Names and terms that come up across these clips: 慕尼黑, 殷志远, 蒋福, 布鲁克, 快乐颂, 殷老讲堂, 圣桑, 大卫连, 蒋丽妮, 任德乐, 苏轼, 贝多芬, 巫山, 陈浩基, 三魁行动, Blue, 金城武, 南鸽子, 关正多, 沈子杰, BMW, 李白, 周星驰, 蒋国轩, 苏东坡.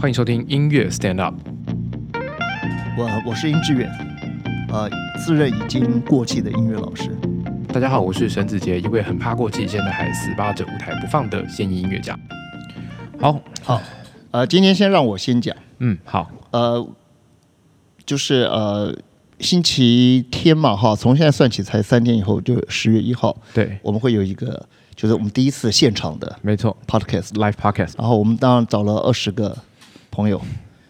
欢迎收听音乐 Stand Up。我是殷志远，自认已经过气的音乐老师。大家好，我是沈子杰，一位很怕过气，现在还死扒着舞台不放的现役音乐家。好，今天先让我先讲。好。就是星期天嘛，哈，从现在算起才3天以后，就10月1号。对，我们会有一个，就是我们第一次现场的，没错 ，podcast live podcast。然后我们当然找了20个朋友，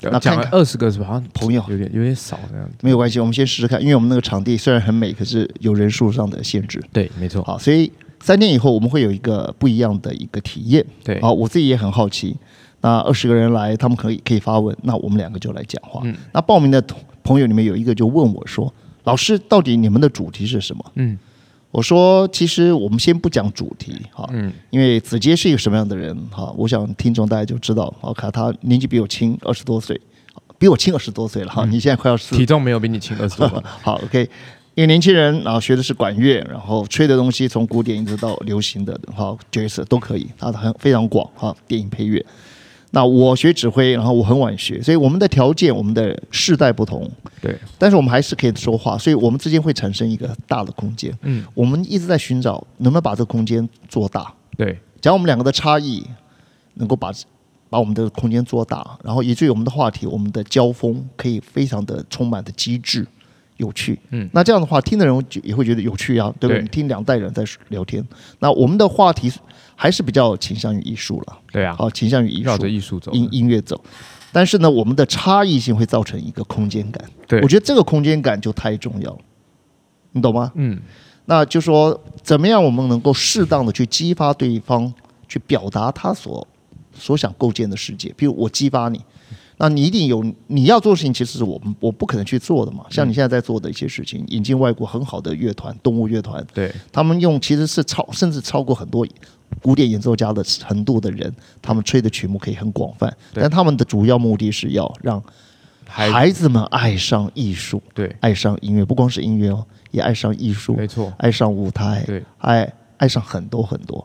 那讲了20个是吧？好像朋友有点少这样子，没有关系，我们先试试看，因为我们那个场地虽然很美，可是有人数上的限制。对，没错。好，所以3天以后我们会有一个不一样的一个体验。对，好，我自己也很好奇。那20个人来，他们可以发问，那我们2个就来讲话。那报名的朋友里面有一个就问我说：“老师，到底你们的主题是什么？”我说：“其实我们先不讲主题哈，因为子杰是一个什么样的人哈，我想听众大家就知道。他年纪比我轻20多岁，比我轻20多岁了哈。你现在快要40，体重没有比你轻20多。好 ，OK。”因为年轻人啊，学的是管乐，然后吹的东西从古典一直到流行的哈 ，jazz 都可以，它非常广哈。电影配乐。那我学指挥，然后我很晚学，所以我们的条件、我们的世代不同，对，但是我们还是可以说话，所以我们之间会产生一个大的空间。我们一直在寻找能不能把这个空间做大，对，讲我们2个的差异，能够把我们的空间做大，然后以至于我们的话题、我们的交锋可以非常的充满的机智、有趣。那这样的话，听的人也会觉得有趣啊，对不对？对，听2代人在聊天，那我们的话题还是比较倾向于艺术了，对啊，倾向于艺术，绕着艺术走，音乐走。但是呢，我们的差异性会造成一个空间感，对，我觉得这个空间感就太重要了，你懂吗？那就说怎么样我们能够适当的去激发对方去表达他所想构建的世界。比如我激发你，那你一定有你要做的事情，其实是我不可能去做的嘛。像你现在在做的一些事情，引进外国很好的乐团，动物乐团，对，他们用其实是甚至超过很多古典演奏家的程度的人，他们吹的曲目可以很广泛，但他们的主要目的是要让孩子们爱上艺术，对，爱上音乐，不光是音乐哦，也爱上艺术，没错，爱上舞台，对，爱上很多很多。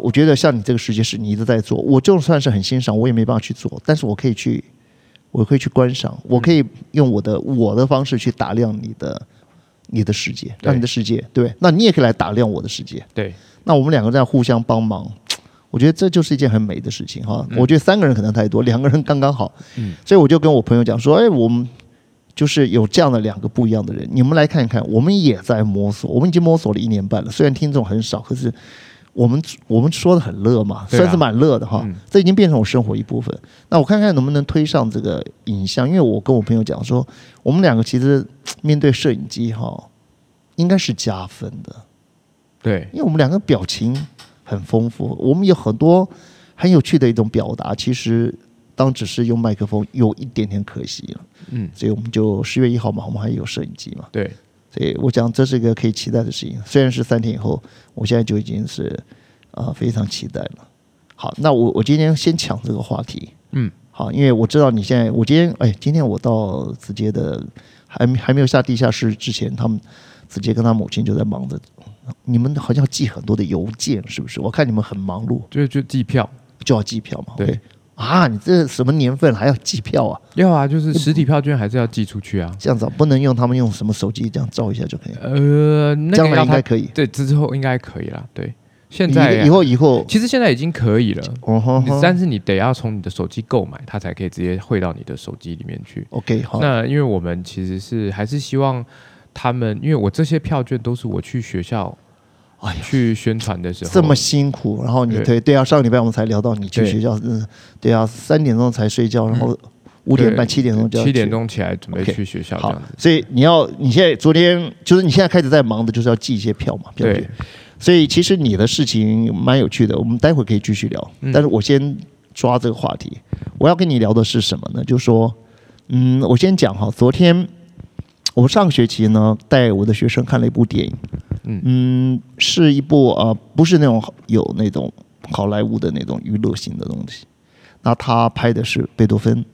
我觉得像你这个世界是你一直在做，我就算是很欣赏，我也没办法去做，但是我可以去观赏，我可以用我的方式去打量你的世界，让你的世界，对，那你也可以来打量我的世界，对。那我们2个在互相帮忙，我觉得这就是一件很美的事情哈。我觉得3个人可能太多，2个人刚刚好。所以我就跟我朋友讲说，我们就是有这样的2个不一样的人，你们来看看，我们也在摸索，我们已经摸索了1年半了，虽然听众很少，可是我们说的很乐嘛，算是蛮乐的哈。这已经变成我生活一部分。那我看看能不能推上这个影像，因为我跟我朋友讲说，我们2个其实面对摄影机哈，应该是加分的。对，因为我们2个表情很丰富，我们有很多很有趣的一种表达。其实当只是用麦克风，有一点点可惜了。所以我们就10月1号嘛，我们还有摄影机嘛。对，所以我讲这是一个可以期待的事情。虽然是3天以后，我现在就已经是非常期待了。好，那我今天先抢这个话题。好，因为我知道你现在，今天我到子杰的还没有下地下室之前，他们子杰跟他母亲就在忙着。你们好像要寄很多的邮件，是不是？我看你们很忙碌，就寄票，就要寄票嘛。对，啊，你这什么年份还要寄票啊？要啊，就是实体票券还是要寄出去啊。这样子不能用他们用什么手机这样照一下就可以了。将来应该可以。对，之后应该可以啦。对，现在以后，其实现在已经可以了。但是你得要从你的手机购买，它才可以直接汇到你的手机里面去。OK， 好。那因为我们其实是还是希望。他们因为我这些票券都是我去学校去宣传的时候，这么辛苦，然后你对啊，上个礼拜我们才聊到你去学校，对啊，3点钟才睡觉，然后5点半7点钟就要去，7点钟起来准备去学校这样子。所以你现在昨天就是你现在开始在忙的就是要寄一些票嘛，对。所以其实你的事情蛮有趣的，我们待会可以继续聊，但是我先抓这个话题，我要跟你聊的是什么呢？就是说，我先讲哈，昨天。我上个学期呢，带我的学生看了一部电影，是一部不是那种有那种好莱坞的那种娱乐性的东西。那他拍的是贝多芬，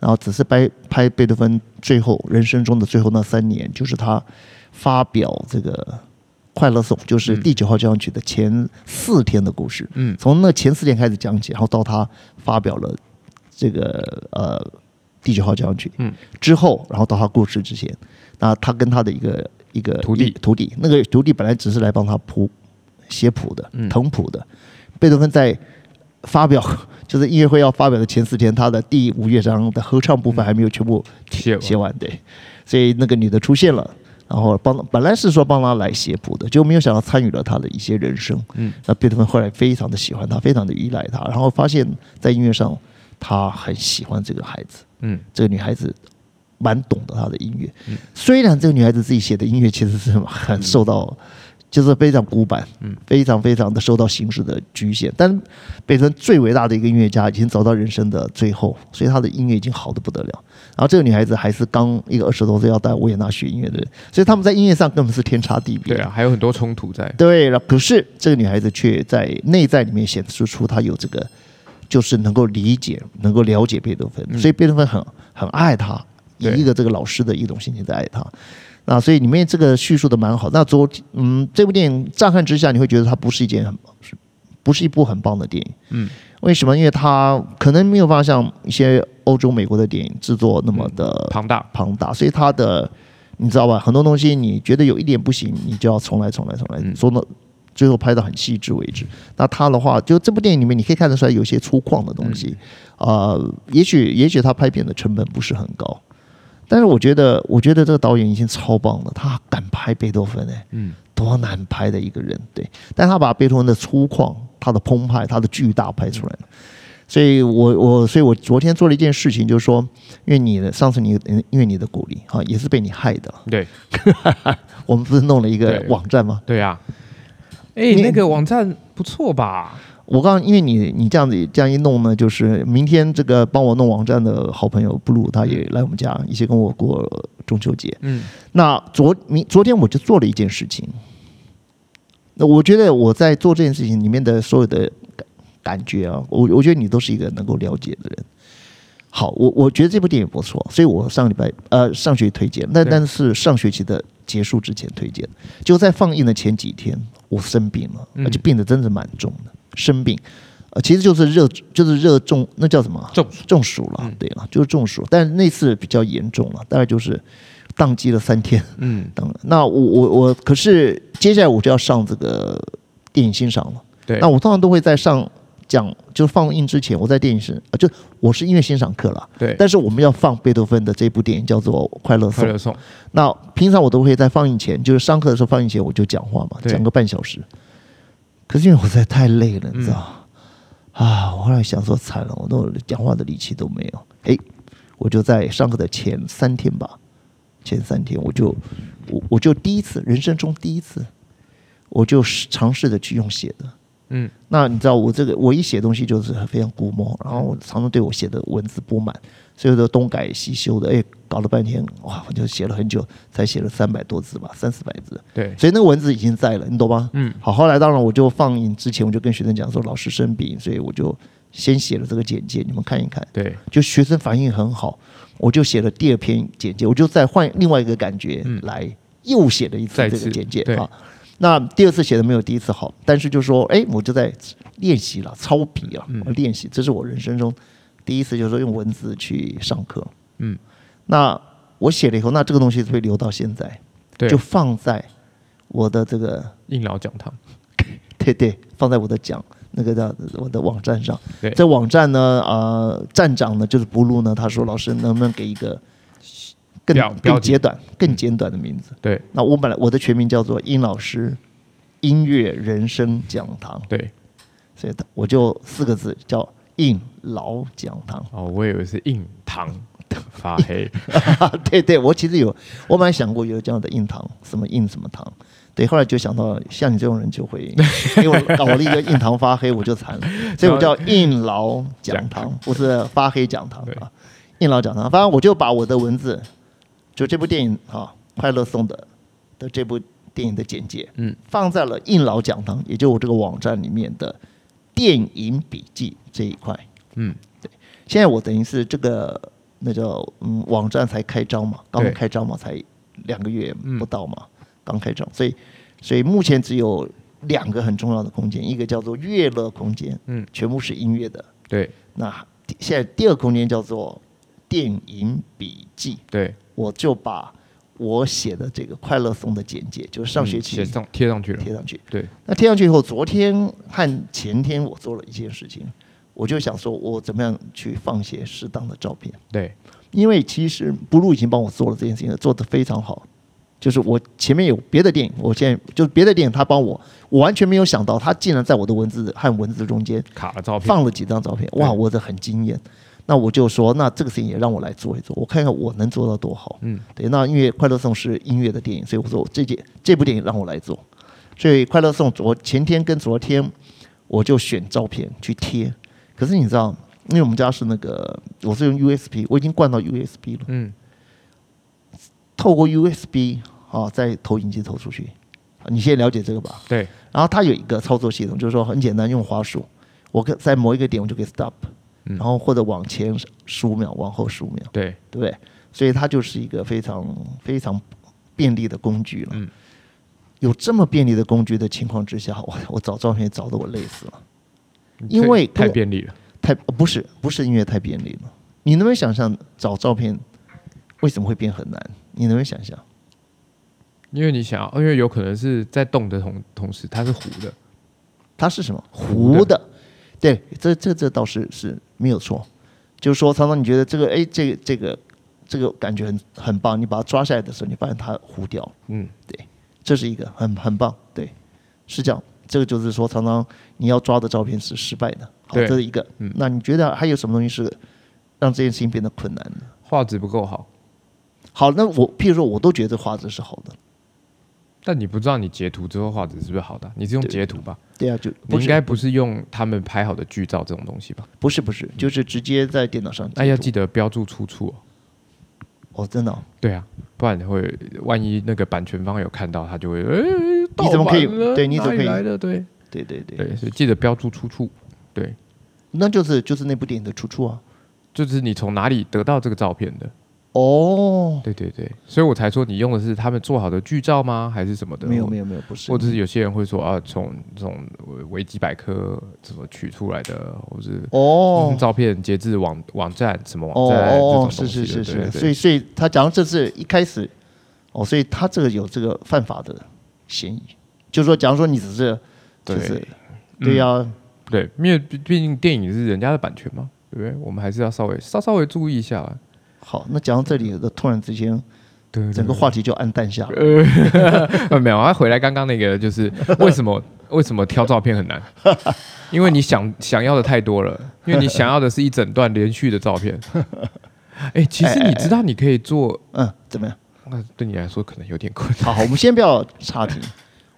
然后只是拍贝多芬最后人生中的最后那3年，就是他发表这个快乐颂，就是第9号交响曲的前4天的故事。从那前4天开始讲起，然后到他发表了这个第9号交响曲，嗯，之后然后到他过世之前，那他跟他的一个徒弟，那个徒弟本来只是来帮他写谱的，誊谱的。贝多芬在发表就是音乐会要发表的前4天，他的第5乐章的合唱部分还没有全部写完，对，所以那个女的出现了，然后本来是说帮他来写谱的，就没有想到参与了他的一些人生。那贝多芬后来非常的喜欢他，非常的依赖他，然后发现在音乐上他很喜欢这个孩子，这个女孩子蛮懂得他的音乐，虽然这个女孩子自己写的音乐其实是很受到，就是非常古板，非常非常的受到形式的局限。但贝多芬最伟大的一个音乐家已经走到人生的最后，所以他的音乐已经好得不得了。然后这个女孩子还是刚一个20多岁要到维也纳学音乐的人，所以他们在音乐上根本是天差地别。对啊，还有很多冲突在。对了，可是这个女孩子却在内在里面显示出她有这个，就是能够理解、能够了解贝多芬，所以贝多芬很爱她，以一个这个老师的一种心情在爱她。那所以里面这个叙述的蛮好。那这部电影乍看之下你会觉得它不是一部很棒的电影，为什么？因为它可能没有办法像一些欧洲、美国的电影制作那么的庞大，所以它的你知道吧，很多东西你觉得有一点不行，你就要重来，说到最后拍到很细致为止。那它的话，就这部电影里面你可以看得出来有些粗犷的东西，也许它拍片的成本不是很高。但是我觉得这个导演已经超棒了，他敢拍贝多芬，多难拍的一个人，对。但他把贝多芬的粗犷、他的澎湃、他的巨大拍出来了。所以我昨天做了一件事情，就是说，因为你的鼓励啊，也是被你害的。对，我们不是弄了一个网站吗？对啊，那个网站不错吧？我刚因为你这样一弄呢，就是明天这个帮我弄网站的好朋友 Blue 他也来我们家一起跟我过中秋节。那昨天我就做了一件事情。那我觉得我在做这件事情里面的所有的感觉啊，我觉得你都是一个能够了解的人。好，我觉得这部电影不错，所以我上学期推荐，但是上学期的结束之前推荐，就在放映的前几天我生病了，而且病得真的蛮重的。生病，其实就是热中，那叫什么？中暑了，对了，就是中暑。但是那次比较严重了，大概就是宕机了3天。那我可是接下来我就要上这个电影欣赏了。对，那我通常都会在上讲就是放映之前，我在电影室，就我是音乐欣赏课了。对，但是我们要放贝多芬的这部电影叫做《快乐颂》。那平常我都会在放映前，就是上课的时候放映前我就讲话嘛，讲个半小时。可是因为我实在太累了，你知道，我后来想说惨了，我都讲话的力气都没有。我就在上课的前三天，我就第一次，人生中第一次，我就尝试的去用写的。那你知道我一写东西就是非常古摸，然后常常对我写的文字不满，所以我就东改西修的，搞了半天，哇，我就写了很久，才写了300多字吧，300-400字。对，所以那个文字已经在了，你懂吗？好，后来当然我就放映之前，我就跟学生讲说，老师生病，所以我就先写了这个简介，你们看一看。对，就学生反应很好，我就写了第2篇简介，我就再换另外一个感觉来又写了一次这个简介啊。那第2次写的没有第1次好，但是就说，我就在练习了，抄笔了，我练习，这是我人生中第1次，就是说用文字去上课。那我写了以后，那这个东西会留到现在，就放在我的这个硬老讲堂，对，放在我的我的网站上。这网站呢，站长呢就是Blue呢，他说老师能不能给一个更简短的名字。对，那我的全名叫做殷老师音乐人生讲堂。对，所以我就4个字叫殷老讲堂。我以为是硬堂发黑。对，我其实我本来想过有这样的硬堂，什么硬什么堂。对，后来就想到像你这种人就会给我搞了一个硬堂发黑，我就惨了，所以我叫殷老讲堂，不是发黑讲堂啊，殷老讲堂。反正我就把我的文字。就这部电影啊，《快乐颂》的这部电影的简介，放在了硬老讲堂，也就是我这个网站里面的电影笔记这一块。对。现在我等于是这个那叫网站才开张嘛，刚开张嘛，才2个月不到嘛，刚开张，所以目前只有2个很重要的空间，一个叫做乐乐空间，全部是音乐的。对。那现在第二空间叫做电影笔记，对，我就把我写的这个快乐颂的简介，就是上学期贴上去了，对。那贴上去以后，昨天和前天我做了一件事情，我就想说，我怎么样去放些适当的照片，对。因为其实布鲁已经帮我做了这件事情，做得非常好。就是我前面有别的电影，我现在就是别的电影，他帮我，我完全没有想到，他竟然在我的文字和文字中间卡了照片，放了几张照片，哇，我的很惊艳。那我就说，那这个事情也让我来做一做，我看看我能做到多好。嗯，对。那因为《快乐颂》是音乐的电影，所以我说这部电影让我来做。所以《快乐颂》前天跟昨天，我就选照片去贴。可是你知道，因为我们家是那个，我是用 USB， 我已经灌到 USB 了。嗯。透过 USB 啊，再投影机投出去。你先了解这个吧。对。然后它有一个操作系统，就是说很简单，用滑鼠，我在某一个点我就可以 stop。然后或者往前15秒，往后15秒，对，对不对？所以它就是一个非常非常便利的工具了。嗯，有这么便利的工具的情况之下，我找照片找得我累死了，因为太便利了。不是因为太便利了。你能不能想象找照片为什么会变很难？你能不能想象？因为有可能是在动的同时，它是糊的。它是什么？糊的。对，这倒是没有错，就是说常常你觉得这个，哎，这个感觉很棒，你把它抓下来的时候，你发现它糊掉。嗯，对，这是一个很棒，对，是这样。这个就是说常常你要抓的照片是失败的，好，这是一个。嗯，那你觉得还有什么东西是让这件事情变得困难的？画质不够好。好，那譬如说我都觉得画质是好的。但你不知道你截图之后画质是不是好的，你是用截图吧？对啊，就你应该不是用他们拍好的剧照这种东西吧？不是，就是直接在电脑上截图。那要记得标注出处哦，真的哦？对啊，不然会万一那个版权方有看到，他就会你怎么可以？对，你怎么可以来的？对，所以记得标注出处。对，那就是那部电影的出处啊，就是你从哪里得到这个照片的。哦，对，所以我才说你用的是他们做好的剧照吗？还是什么的？没有，不是。或者是有些人会说啊，从这种维基百科什么取出来的，或是照片截至网站什么网站这种东西。是，所以他讲到这是一开始哦，所以他这个有这个犯法的嫌疑，就是说，假如说你只是就是对呀，对，因为毕竟电影是人家的版权嘛，对不对？我们还是要稍微注意一下啦。好，那讲到这里的突然之间，整个话题就暗淡下了。没有，回来刚刚那个就是为什么挑照片很难？因为你想要的太多了，因为你想要的是一整段连续的照片。其实你知道你可以做，怎么样？那对你来说可能有点困难。好，我们先不要岔题。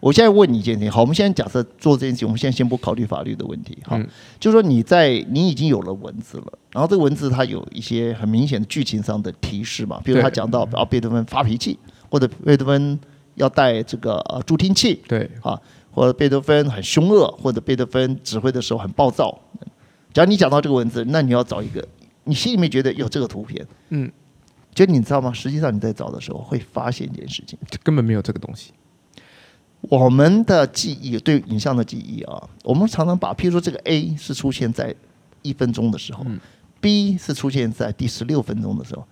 我现在问你一件事情。好，我们现在假设做这件事情，我们现在先不考虑法律的问题。好，就是说你已经有了文字了，然后这个文字它有一些很明显的剧情上的提示嘛，比如他讲到贝多芬发脾气，或者贝多芬要带这个助听器，对啊，或者贝多芬很凶恶，或者贝多芬指挥的时候很暴躁。假如你讲到这个文字，那你要找一个你心里面觉得有这个图片，就你知道吗？实际上你在找的时候会发现一件事情，根本没有这个东西。我们的记忆对影像的记忆啊，我们常常把，譬如说这个 A 是出现在1分钟的时候，B 是出现在第16分钟的时候，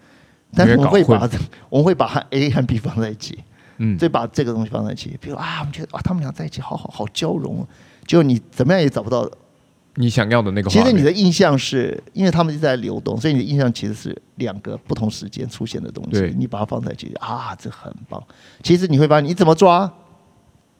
但是我们会把 A 和 B 放在一起，所以把这个东西放在一起。比如我们觉得他们俩在一起好交融啊，就你怎么样也找不到你想要的那个画面。其实你的印象是因为他们一直在流动，所以你的印象其实是两个不同时间出现的东西，你把它放在一起啊，这很棒。其实你会发现你怎么抓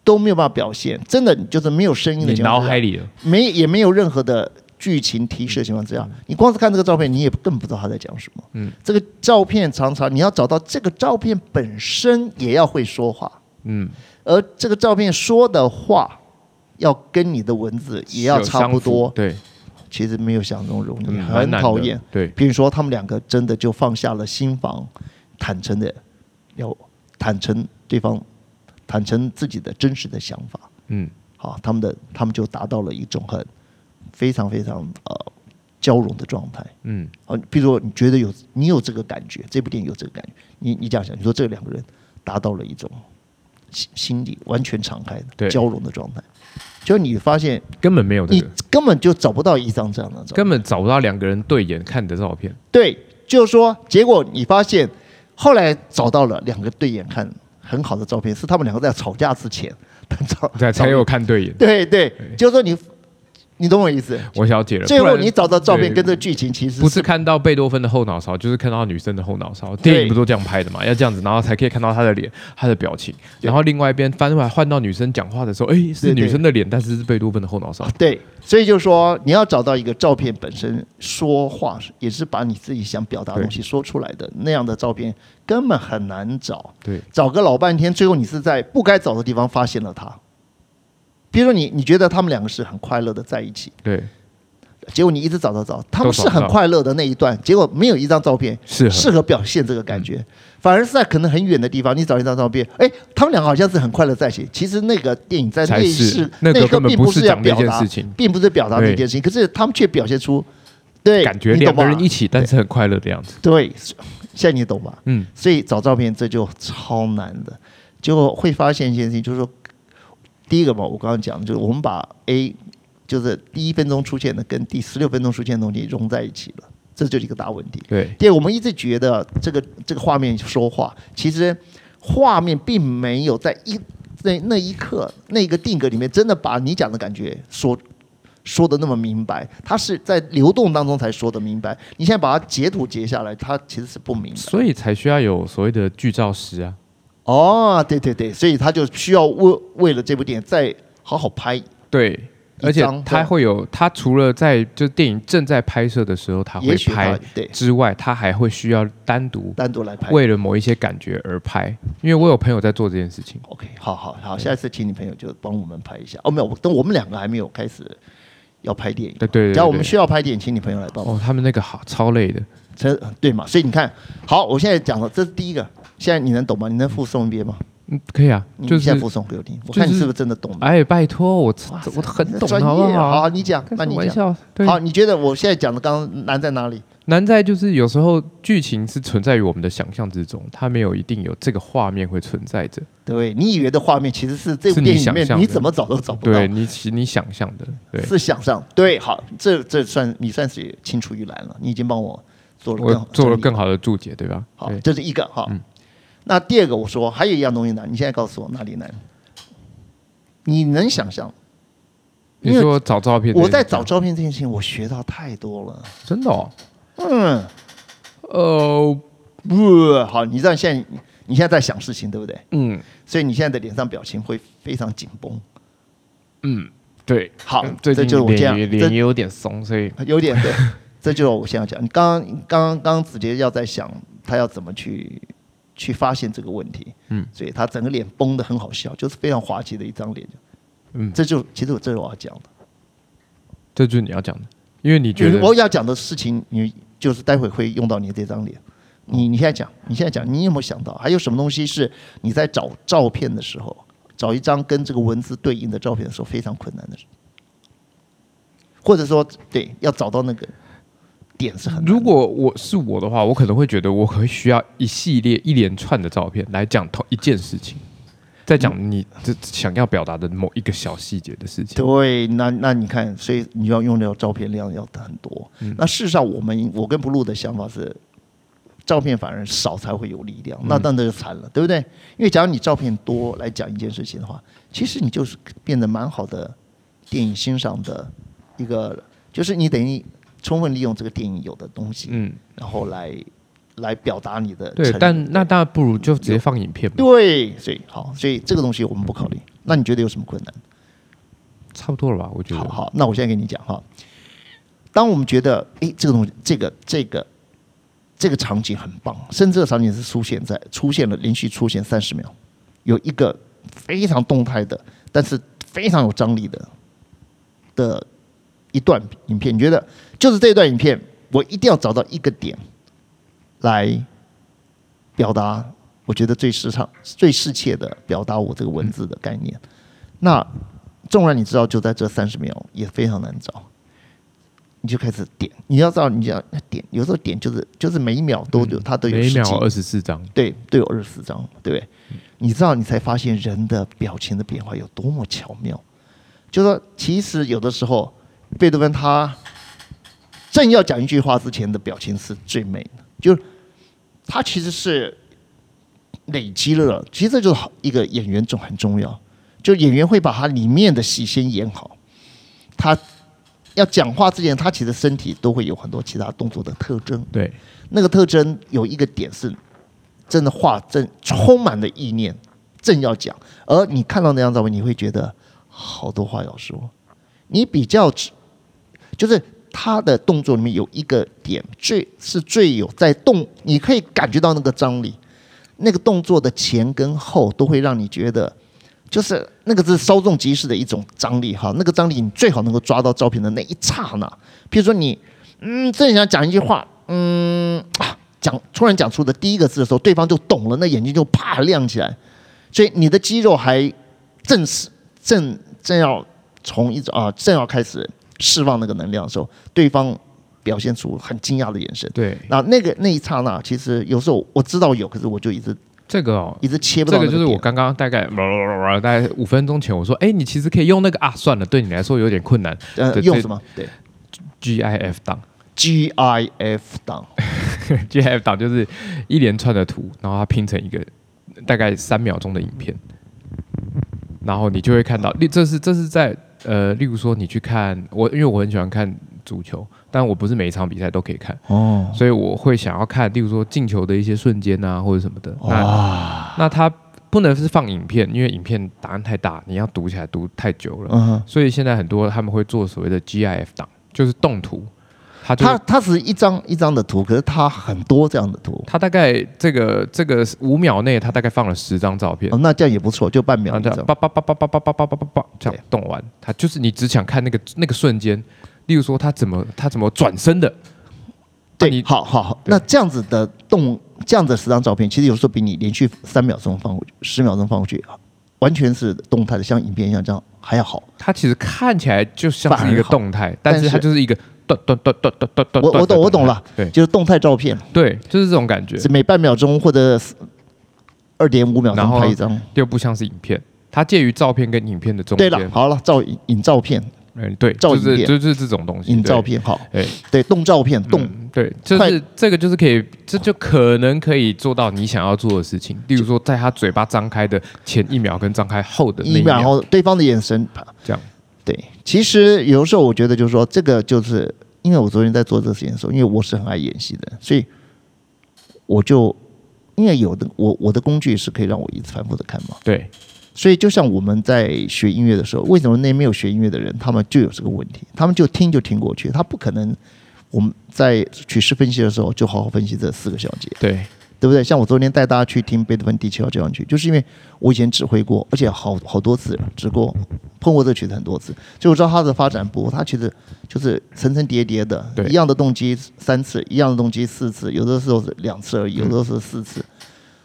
都没有办法表现，真的就是没有声音的情况下，你脑海里也没有任何的剧情提示的情况之下，你光是看这个照片，你也更不知道他在讲什么。这个照片常常你要找到这个照片本身也要会说话，而这个照片说的话要跟你的文字也要差不多，对，其实没有想中容易，很讨厌。对，比如说他们两个真的就放下了心防，坦诚自己的真实的想法，好，他们就达到了一种很非常非常交融的状态，比如说你觉得你有这个感觉，这部电影有这个感觉，你这样想，你说这两个人达到了一种心理完全敞开的交融的状态，就你发现根本没有、这个，你根本就找不到一张这样的照片，根本找不到两个人对眼看的照片。对，就是说，结果你发现后来找到了两个对眼看很好的照片，是他们两个在吵架之前，才有看对眼。对对，就是说你懂我意思？我了解了。最后你找到照片跟这剧情其实不是看到贝多芬的后脑勺，就是看到女生的后脑勺。电影不都这样拍的嘛？要这样子，然后才可以看到她的脸、她的表情。然后另外一边翻过来换到女生讲话的时候，哎，是女生的脸，但是是贝多芬的后脑勺。对，所以就是说你要找到一个照片本身说话，也是把你自己想表达的东西说出来的那样的照片，根本很难找。对，找个老半天，最后你是在不该找的地方发现了它。比如说你觉得他们两个是很快乐的在一起，对，结果你一直找，他们是很快乐的那一段，结果没有一张照片适合表现这个感觉，反而是在可能很远的地方，你找一张照片，哎，他们两个好像是很快乐在一起，其实那个电影在那一刻并不是要表达，并不是表达那件事情，可是他们却表现出对感觉两个人一起但是很快乐的样子。对，现在你懂吧？嗯，所以找照片这就超难的，就会发现一件事情，就是说。第一个嘛，我刚刚讲就是我们把 A 就是第一分钟出现的跟第16分钟出现的东西融在一起了，这就是一个大问题。对，第二，我们一直觉得这个画面说话，其实画面并没有在那一刻那个定格里面真的把你讲的感觉说的那么明白，它是在流动当中才说的明白。你现在把它截图截下来，它其实是不明白，所以才需要有所谓的剧照师啊。哦，对对对，所以他就需要为了这部电影再好好拍。对，而且他会有，他除了在就电影正在拍摄的时候他会拍之外，他还会需要单独来拍，为了某一些感觉而拍。因为我有朋友在做这件事情。OK， 好，下一次请你朋友就帮我们拍一下。哦，没有，等我们两个还没有开始要拍电影。对，只要我们需要拍电影，请你朋友来帮我们。哦，他们那个好超累的。对嘛？所以你看，好，我现在讲了，这是第一个。现在你能懂吗？你能附送一遍吗？嗯，可以啊。就是、你现在附送给我听，我看你是不是真的懂。哎，拜托，我很懂，专业好不好？好，你讲，那你讲。好，你觉得我现在讲的刚刚难在哪里？难在就是有时候剧情是存在于我们的想象之中，它没有一定有这个画面会存在着。对，你以为的画面其实是这部电影里面 你怎么找都找不到。对，你想象的，对，是想象。对，好，这算你算是青出于蓝了，你已经帮我做了更好的注解，对吧？好，这是一个哈。那第二个我说还有一样东西难，你现在告诉我哪里难？你能想象？你说找照片，我在找照片这件事情，我学到太多了。真的哦？嗯，不好，你知道你现在在想事情对不对？嗯，所以你现在的脸上表情会非常紧绷。嗯，对，好，最近就是我这样，脸也有点松，所以有点对，这就是我现在讲。你刚刚直接要在想他要怎么去发现这个问题，所以他整个脸绷得很好笑，就是非常滑稽的一张脸，这就其实我这是我要讲的，这就是你要讲的，因为你觉得我要讲的事情，你就是待会会用到你这张脸，你现在讲，你有没有想到还有什么东西是你在找照片的时候，找一张跟这个文字对应的照片的时候非常困难的，或者说对，要找到那个。点是很难的。如果是我的话，我可能会觉得我会需要一系列一连串的照片来讲同一件事情，再讲你想要表达的某一个小细节的事情。对，那你看，所以你要用到照片量要很多。那事实上，我跟Blue的想法是，照片反而少才会有力量，那当然就惨了，对不对？因为假如你照片多来讲一件事情的话，其实你就是变得蛮好的电影欣赏的一个，就是你等于。充分利用这个电影有的东西，然后来表达你的对，但那当然不如就直接放影片吧。对，所以这个东西我们不考虑。那你觉得有什么困难？差不多了吧，我觉得。好，那我现在跟你讲哈。当我们觉得哎，这个东西，这个场景很棒，甚至这个场景是出现了连续出现30秒，有一个非常动态的，但是非常有张力的。一段影片，你觉得就是这段影片，我一定要找到一个点来表达，我觉得最适切的表达我这个文字的概念。那纵然你知道就在这30秒，也非常难找，你就开始点。你要知道，你要点，有时候点就是每一秒都有，它都有10秒24张，对，都有24张，对不对？你知道，你才发现人的表情的变化有多么巧妙。就说其实有的时候，贝多芬他正要讲一句话之前的表情是最美的，就是他其实是累积了，其实这就是一个演员很重要，就演员会把他里面的戏先演好，他要讲话之前，他其实身体都会有很多其他动作的特征，对，那个特征有一个点是，真的话正充满了意念，正要讲，而你看到那张照片，你会觉得好多话要说，你比较就是。他的动作里面有一个点是最有在动，你可以感觉到那个张力，那个动作的前跟后都会让你觉得，就是那个是稍纵即逝的一种张力哈。那个张力你最好能够抓到照片的那一刹那。比如说你正想讲一句话，突然讲出的第一个字的时候，对方就懂了，那眼睛就啪亮起来，所以你的肌肉还正要开始。释放那个能量的时候，对方表现出很惊讶的眼神。对，那一刹那，其实有时候我知道有，可是我就一直这个一直切不到那个点。这个就是我刚刚大概5分钟前我说，哎，你其实可以用那个啊，算了，对你来说有点困难。用什么？对 ，GIF 档。GIF 档 ，GIF 档就是一连串的图，然后它拼成一个大概3秒钟的影片，然后你就会看到，这是在。例如说你去看因为我很喜欢看足球，但我不是每一场比赛都可以看，所以我会想要看，例如说进球的一些瞬间啊，或者什么的。那它不能是放影片，因为影片档案太大，你要读起来读太久了，所以现在很多他们会做所谓的 GIF 档，就是动图。它是一张一张的图，可是它很多这样的图。它大概这个5秒内，它大概放了10张照片。那这样也不错，就半秒这样。叭叭叭这样动完，它就是你只想看那个瞬间。例如说它怎么转身的。对，好。那这样子的这样的10张照片，其实有时候比你连续3秒钟放过去、10秒钟放过去，完全是动态的，像影片一样这样还要好。它其实看起来就像是一个动态，但是它就是一个。我懂了，对，就是动态照片，对，就是这种感觉，是每半秒钟或者2.5秒钟拍一张，又不像是影片，它介于照片跟影片的中间。对了，好了，影照片，对，就是这种东西，影照片好，对，动照片，对，就是这个就是可以，这就可能可以做到你想要做的事情，例如说在他嘴巴张开的前1秒跟张开后的那1秒，后对方的眼神，这样。对，其实有时候我觉得就是说，这个就是因为我昨天在做这个实验的时候，因为我是很爱演戏的，所以我就因为有的我的工具是可以让我一直反复的看嘛。对，所以就像我们在学音乐的时候，为什么那没有学音乐的人，他们就有这个问题，他们就听过去，他不可能我们在曲式分析的时候就好好分析这4个小节，对不对？像我昨天带大家去听贝多芬第7号交响曲，就是因为我以前指挥过，而且好多次碰过这曲子很多次，所以我知道它的发展部，它其实就是层层叠叠的，一样的动机3次，一样的动机4次，有的时候是2次而已，有的时候是4次，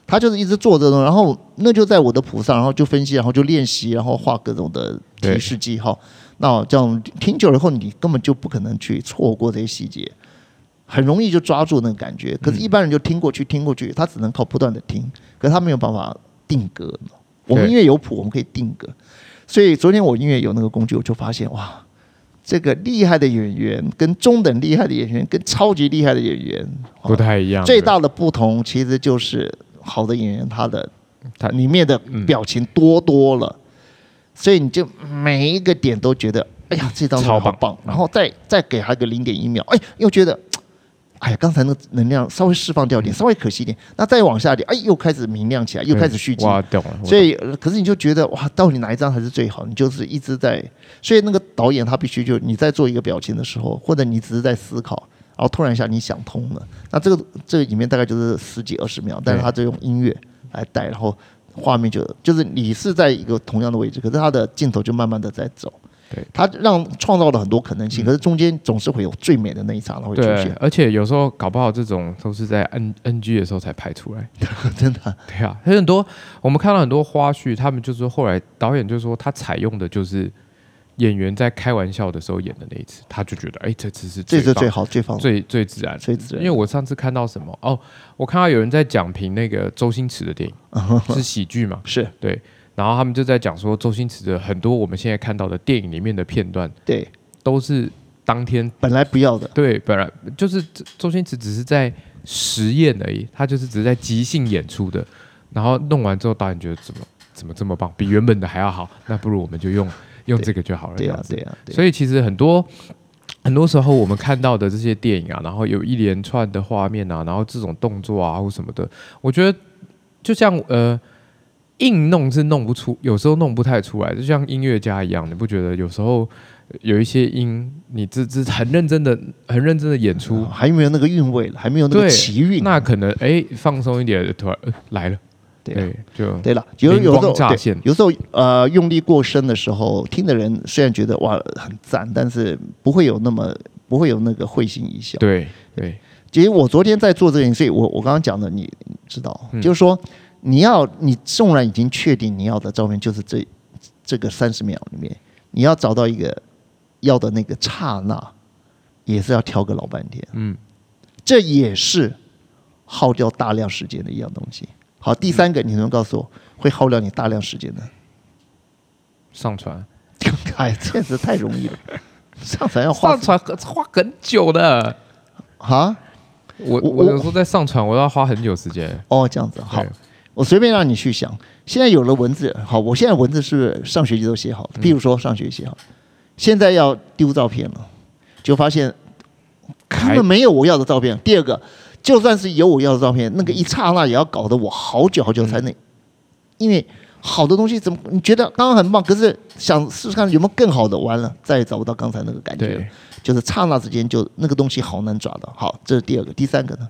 它就是一直做这种，然后那就在我的谱上，然后就分析，然后就练习，然后画各种的提示记号，那这样听久了后，你根本就不可能去错过这些细节。很容易就抓住那个感觉，可是一般人就听过去，他只能靠不断的听，可是他没有办法定格。我们音乐有谱，我们可以定格。所以昨天我音乐有那个工具，我就发现哇，这个厉害的演员跟中等厉害的演员跟超级厉害的演员不太一样。最大的不同其实就是好的演员他里面的表情多了，所以你就每一个点都觉得哎呀这张好棒，然后再给他个0.1秒，哎又觉得。哎呀，刚才那个能量稍微释放掉一点，稍微可惜一点，那再往下一点，哎，又开始明亮起来，又开始蓄积。哇，懂了。所以，可是你就觉得哇，到底哪一张才是最好？你就是一直在，所以那个导演他必须就你在做一个表情的时候，或者你只是在思考，然后突然一下你想通了，那这个里面大概就是10几20秒，但是他就用音乐来带，然后画面就是你是在一个同样的位置，可是他的镜头就慢慢的在走。他创造了很多可能性，可是中间总是会有最美的那一刹那会出现。而且有时候搞不好这种都是在 NG 的时候才拍出来，真的。对啊，很多我们看到很多花絮，他们就说后来导演就说他采用的就是演员在开玩笑的时候演的那一次，他就觉得哎，这次是最好、最放、最自然、最自然。因为我上次看到什么我看到有人在讲评那个周星驰的电影，是喜剧嘛？是对。然后他们就在讲说，周星驰的很多我们现在看到的电影里面的片段，对，都是当天本来不要的，对，本来就是周星驰只是在实验而已，他就是只是在即兴演出的，然后弄完之后，导演觉得怎么这么棒，比原本的还要好，那不如我们就用这个就好了，对啊，对啊，对啊。所以其实很多时候我们看到的这些电影啊，然后有一连串的画面啊，然后这种动作啊或什么的，我觉得就像硬弄是弄不出，有时候弄不太出来，就像音乐家一样，你不觉得有时候有一些音你只很认真的演出，还没有那个韵味，还没有那个奇韵，那可能放松一点突然来了，对，就对了。有时候用力过深的时候，听的人虽然觉得哇很赞，但是不会有那个会心一笑。对对，其实我昨天在做这件事，所以我刚刚讲的你知道，就是说你纵然已经确定你要的照片就是这个30秒里面，你要找到一个要的那个刹那，也是要挑个老半天。嗯，这也是耗掉大量时间的一样东西。好，第三个，你能告诉我会耗掉你大量时间的？上传，哎，确实太容易了。上传要花很久的。哈，我有时候在上传，我要花很久时间。哦，这样子好，我随便让你去想。现在有了文字，好，我现在文字是上学期都写好的，譬如说上学期写好，现在要丢照片了，就发现根本没有我要的照片。第二个。就算是有我要的照片，那个一刹那也要搞得我好久好久才能，因为好的东西怎么你觉得刚刚很棒，可是想试试看有没有更好的，完了再也找不到刚才那个感觉，就是刹那之间就那个东西好难抓到。好，这是第二个。第三个呢？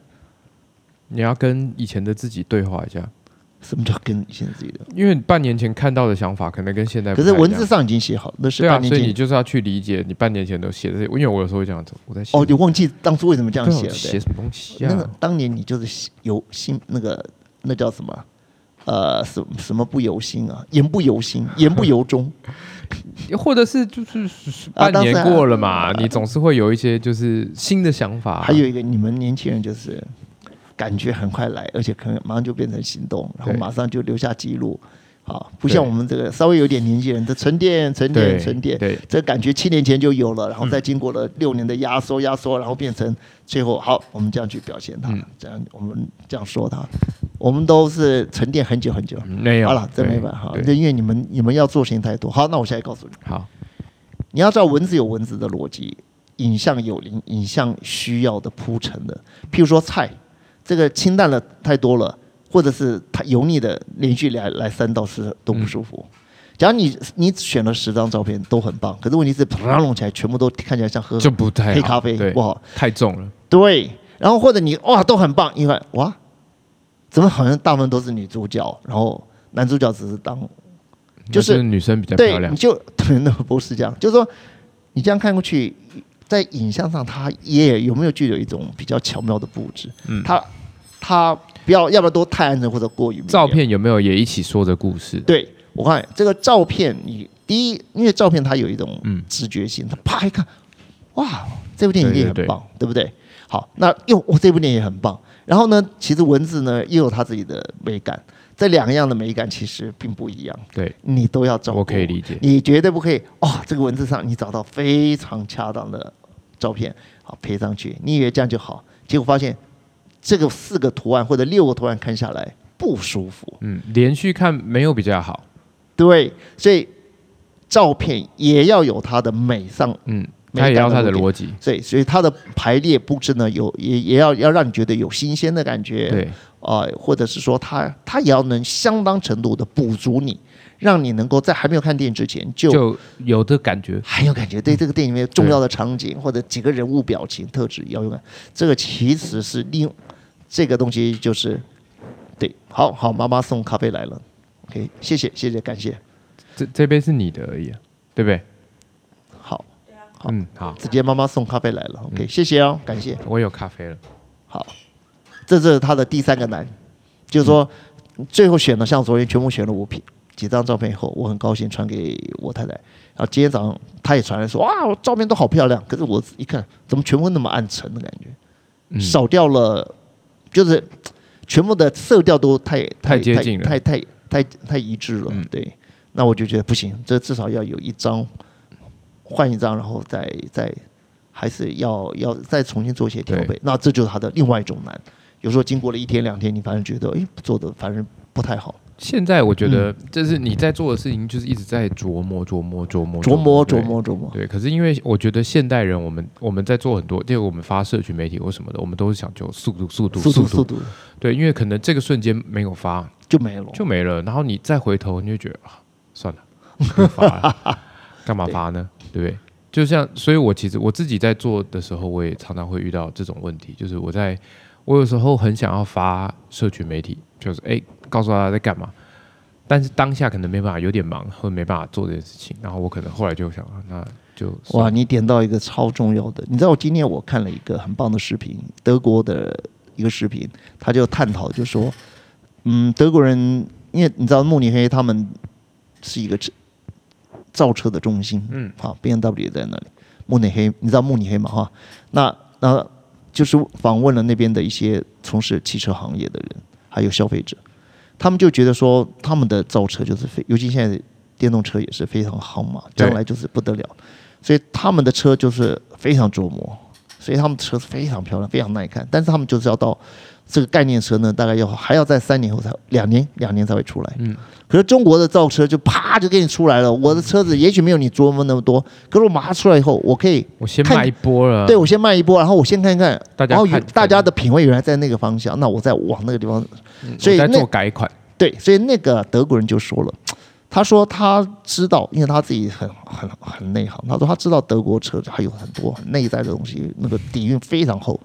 你要跟以前的自己对话一下。什么叫跟以前自己的？因为半年前看到的想法可能跟现在不太一样，可是文字上已经写好，那是半年前。对啊，所以你就是要去理解你半年前都写的，因为我有时候会这样子，我在写。哦，你忘记当初为什么这样写了？写什么东西啊？那当年你就是有心那个那叫什么？什么不由心啊？言不由心，言不由衷，或者是就是半年过了嘛，你总是会有一些就是新的想法。还有一个，你们年轻人就是。感觉很快来，而且可能马上就变成行动，然后马上就留下记录。好，不像我们这个稍微有点年纪人，这沉淀，这感觉7年前就有了，然后再经过了6年的压缩，然后变成最后好，我们这样去表现它，这样我们这样说它，我们都是沉淀很久很久。没有，好了，真没办法，因为你们要做事情太多。好，那我现在告诉你，好，你要照文字有文字的逻辑，影像有影像需要的铺陈的，譬如说菜。这个清淡了太多了，或者是它油腻的，连续来3到4都不舒服。假如你选了10张照片都很棒，可是问题是啪弄起来全部都看起来像喝就不太好黑咖啡，不好，太重了。对，然后或者你哇都很棒，因为哇怎么好像大部分都是女主角，然后男主角只是当就是女生比较漂亮，对，你就那不是这样，就是说你这样看过去，在影像上它也有没有具有一种比较巧妙的布置？它不要，要不要多太安静或者过于照片有没有也一起说着故事？对，我看这个照片，你第一，因为照片它有一种直觉性，它啪一看，哇，这部电影也很棒，对不对？好，那又我这部电影也很棒。然后呢，其实文字呢又有它自己的美感，这两样的美感其实并不一样。对，你都要照顾，我可以理解，你绝对不可以哦，这个文字上你找到非常恰当的照片，好配上去，你以为这样就好，结果发现。这个4个图案或者6个图案看下来不舒服，连续看没有比较好，对，所以照片也要有它的美上，它也要它的逻辑，对，所以它的排列布置呢，也要让你觉得有新鲜的感觉，对，或者是说它也要能相当程度的补足你，让你能够在还没有看电影之前就有的感觉，很有感觉，对这个电影里面重要的场景或者几个人物表情特质要有感，这个其实是这个东西就是，对，好，妈妈送咖啡来了 ，OK， 谢谢，感谢。这杯是你的而已啊，对不对？好，好，直接妈妈送咖啡来了 ，OK， 谢谢哦，感谢。我有咖啡了。好，这是他的第三个难，就是说最后选了，像昨天全部选了5几张照片以后，我很高兴传给我太太，然后今天早上她也传来说，哇，照片都好漂亮，可是我一看，怎么全部那么暗沉的感觉，少掉了。就是全部的色调都太接近了，太一致了，对，那我就觉得不行，这至少要有一张，换一张，然后再还是要再重新做一些调配。那这就是它的另外一种难。有时候经过了一天两天，你反正觉得哎，做的反正不太好。现在我觉得这是你在做的事情，就是一直在琢磨。对，可是因为我觉得现代人，我们在做很多，因为我们发社群媒体或什么的，我们都是讲究速度。对，因为可能这个瞬间没有发就没了，然后你再回头，你就觉得啊，算了，不发了，干嘛发呢？对不对？就像，所以我其实我自己在做的时候，我也常常会遇到这种问题，就是我有时候很想要发社群媒体，就是告诉他在干嘛，但是当下可能没办法，有点忙，或者没办法做这件事情。然后我可能后来就想，那就哇，你点到一个超重要的。你知道，今天我看了一个很棒的视频，德国的一个视频，他就探讨，就说，德国人，因为你知道慕尼黑他们是一个造车的中心，好 ，BMW 也在那里，慕尼黑，你知道慕尼黑嘛哈？那就是访问了那边的一些从事汽车行业的人，还有消费者。他们就觉得说，他们的造车就是尤其现在电动车也是非常夯嘛，将来就是不得了，所以他们的车就是非常琢磨，所以他们车是非常漂亮、非常耐看，但是他们就是要到这个概念车呢，大概还要在3年后才两年才会出来。可是中国的造车就啪就给你出来了，我的车子也许没有你琢磨那么多，可是我马上出来以后，我先卖一波了，对，我先卖一波，然后我先看看，然后大家的品味原来在那个方向，那我再往那个地方，所以我在做改款。对，所以那个德国人就说了，他说他知道，因为他自己很内行，他说他知道德国车还有很多很内在的东西，那个底蕴非常厚。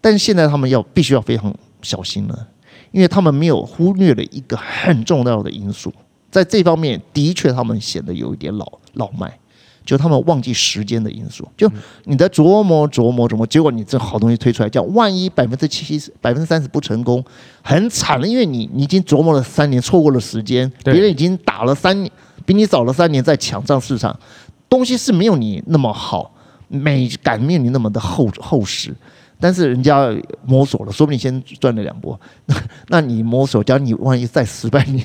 但是现在他们必须要非常小心了，因为他们没有忽略了一个很重要的因素，在这方面的确他们显得有一点老迈，就他们忘记时间的因素。就你的琢磨，结果你这好东西推出来，叫万一70%、30% 不成功，很惨了，因为你已经琢磨了3年，错过了时间，别人已经打了3年，比你早了3年在抢占市场，东西是没有你那么好，美感没有你那么的厚实。但是人家摸索了，说不定先赚了2波。那你摸索，假如你万一再失败，你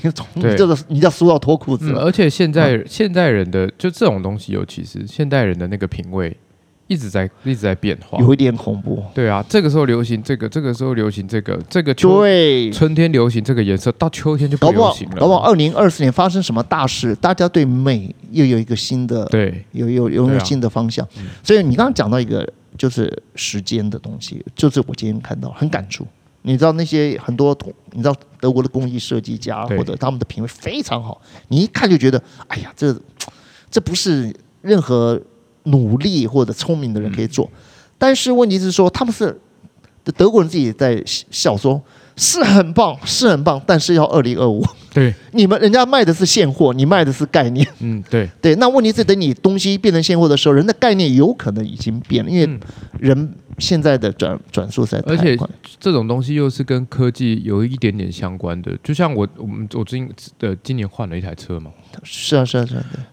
要输到脱裤子了。而且现在人的就这种东西，尤其是现代人的那个品味一直在变化，有一点恐怖。对啊，这个时候流行这个，这个时候流行这个，这个春天流行这个颜色，到秋天就不流行了。搞不好2024年发生什么大事，大家对美又有一个新的有新的方向。所以你刚刚讲到一个。就是时间的东西，就是我今天看到很感触。你知道那些很多，你知道德国的工艺设计家或者他们的品味非常好，你一看就觉得，哎呀，这不是任何努力或者聪明的人可以做。但是问题是说，他们是德国人自己在笑说，是很棒，但是要2025。对，人家卖的是现货，你卖的是概念。对。那问题是，等你东西变成现货的时候，人的概念有可能已经变了，因为人现在的转速实在太快。而且这种东西又是跟科技有一点点相关的，就像我今年换了一台车嘛。是啊。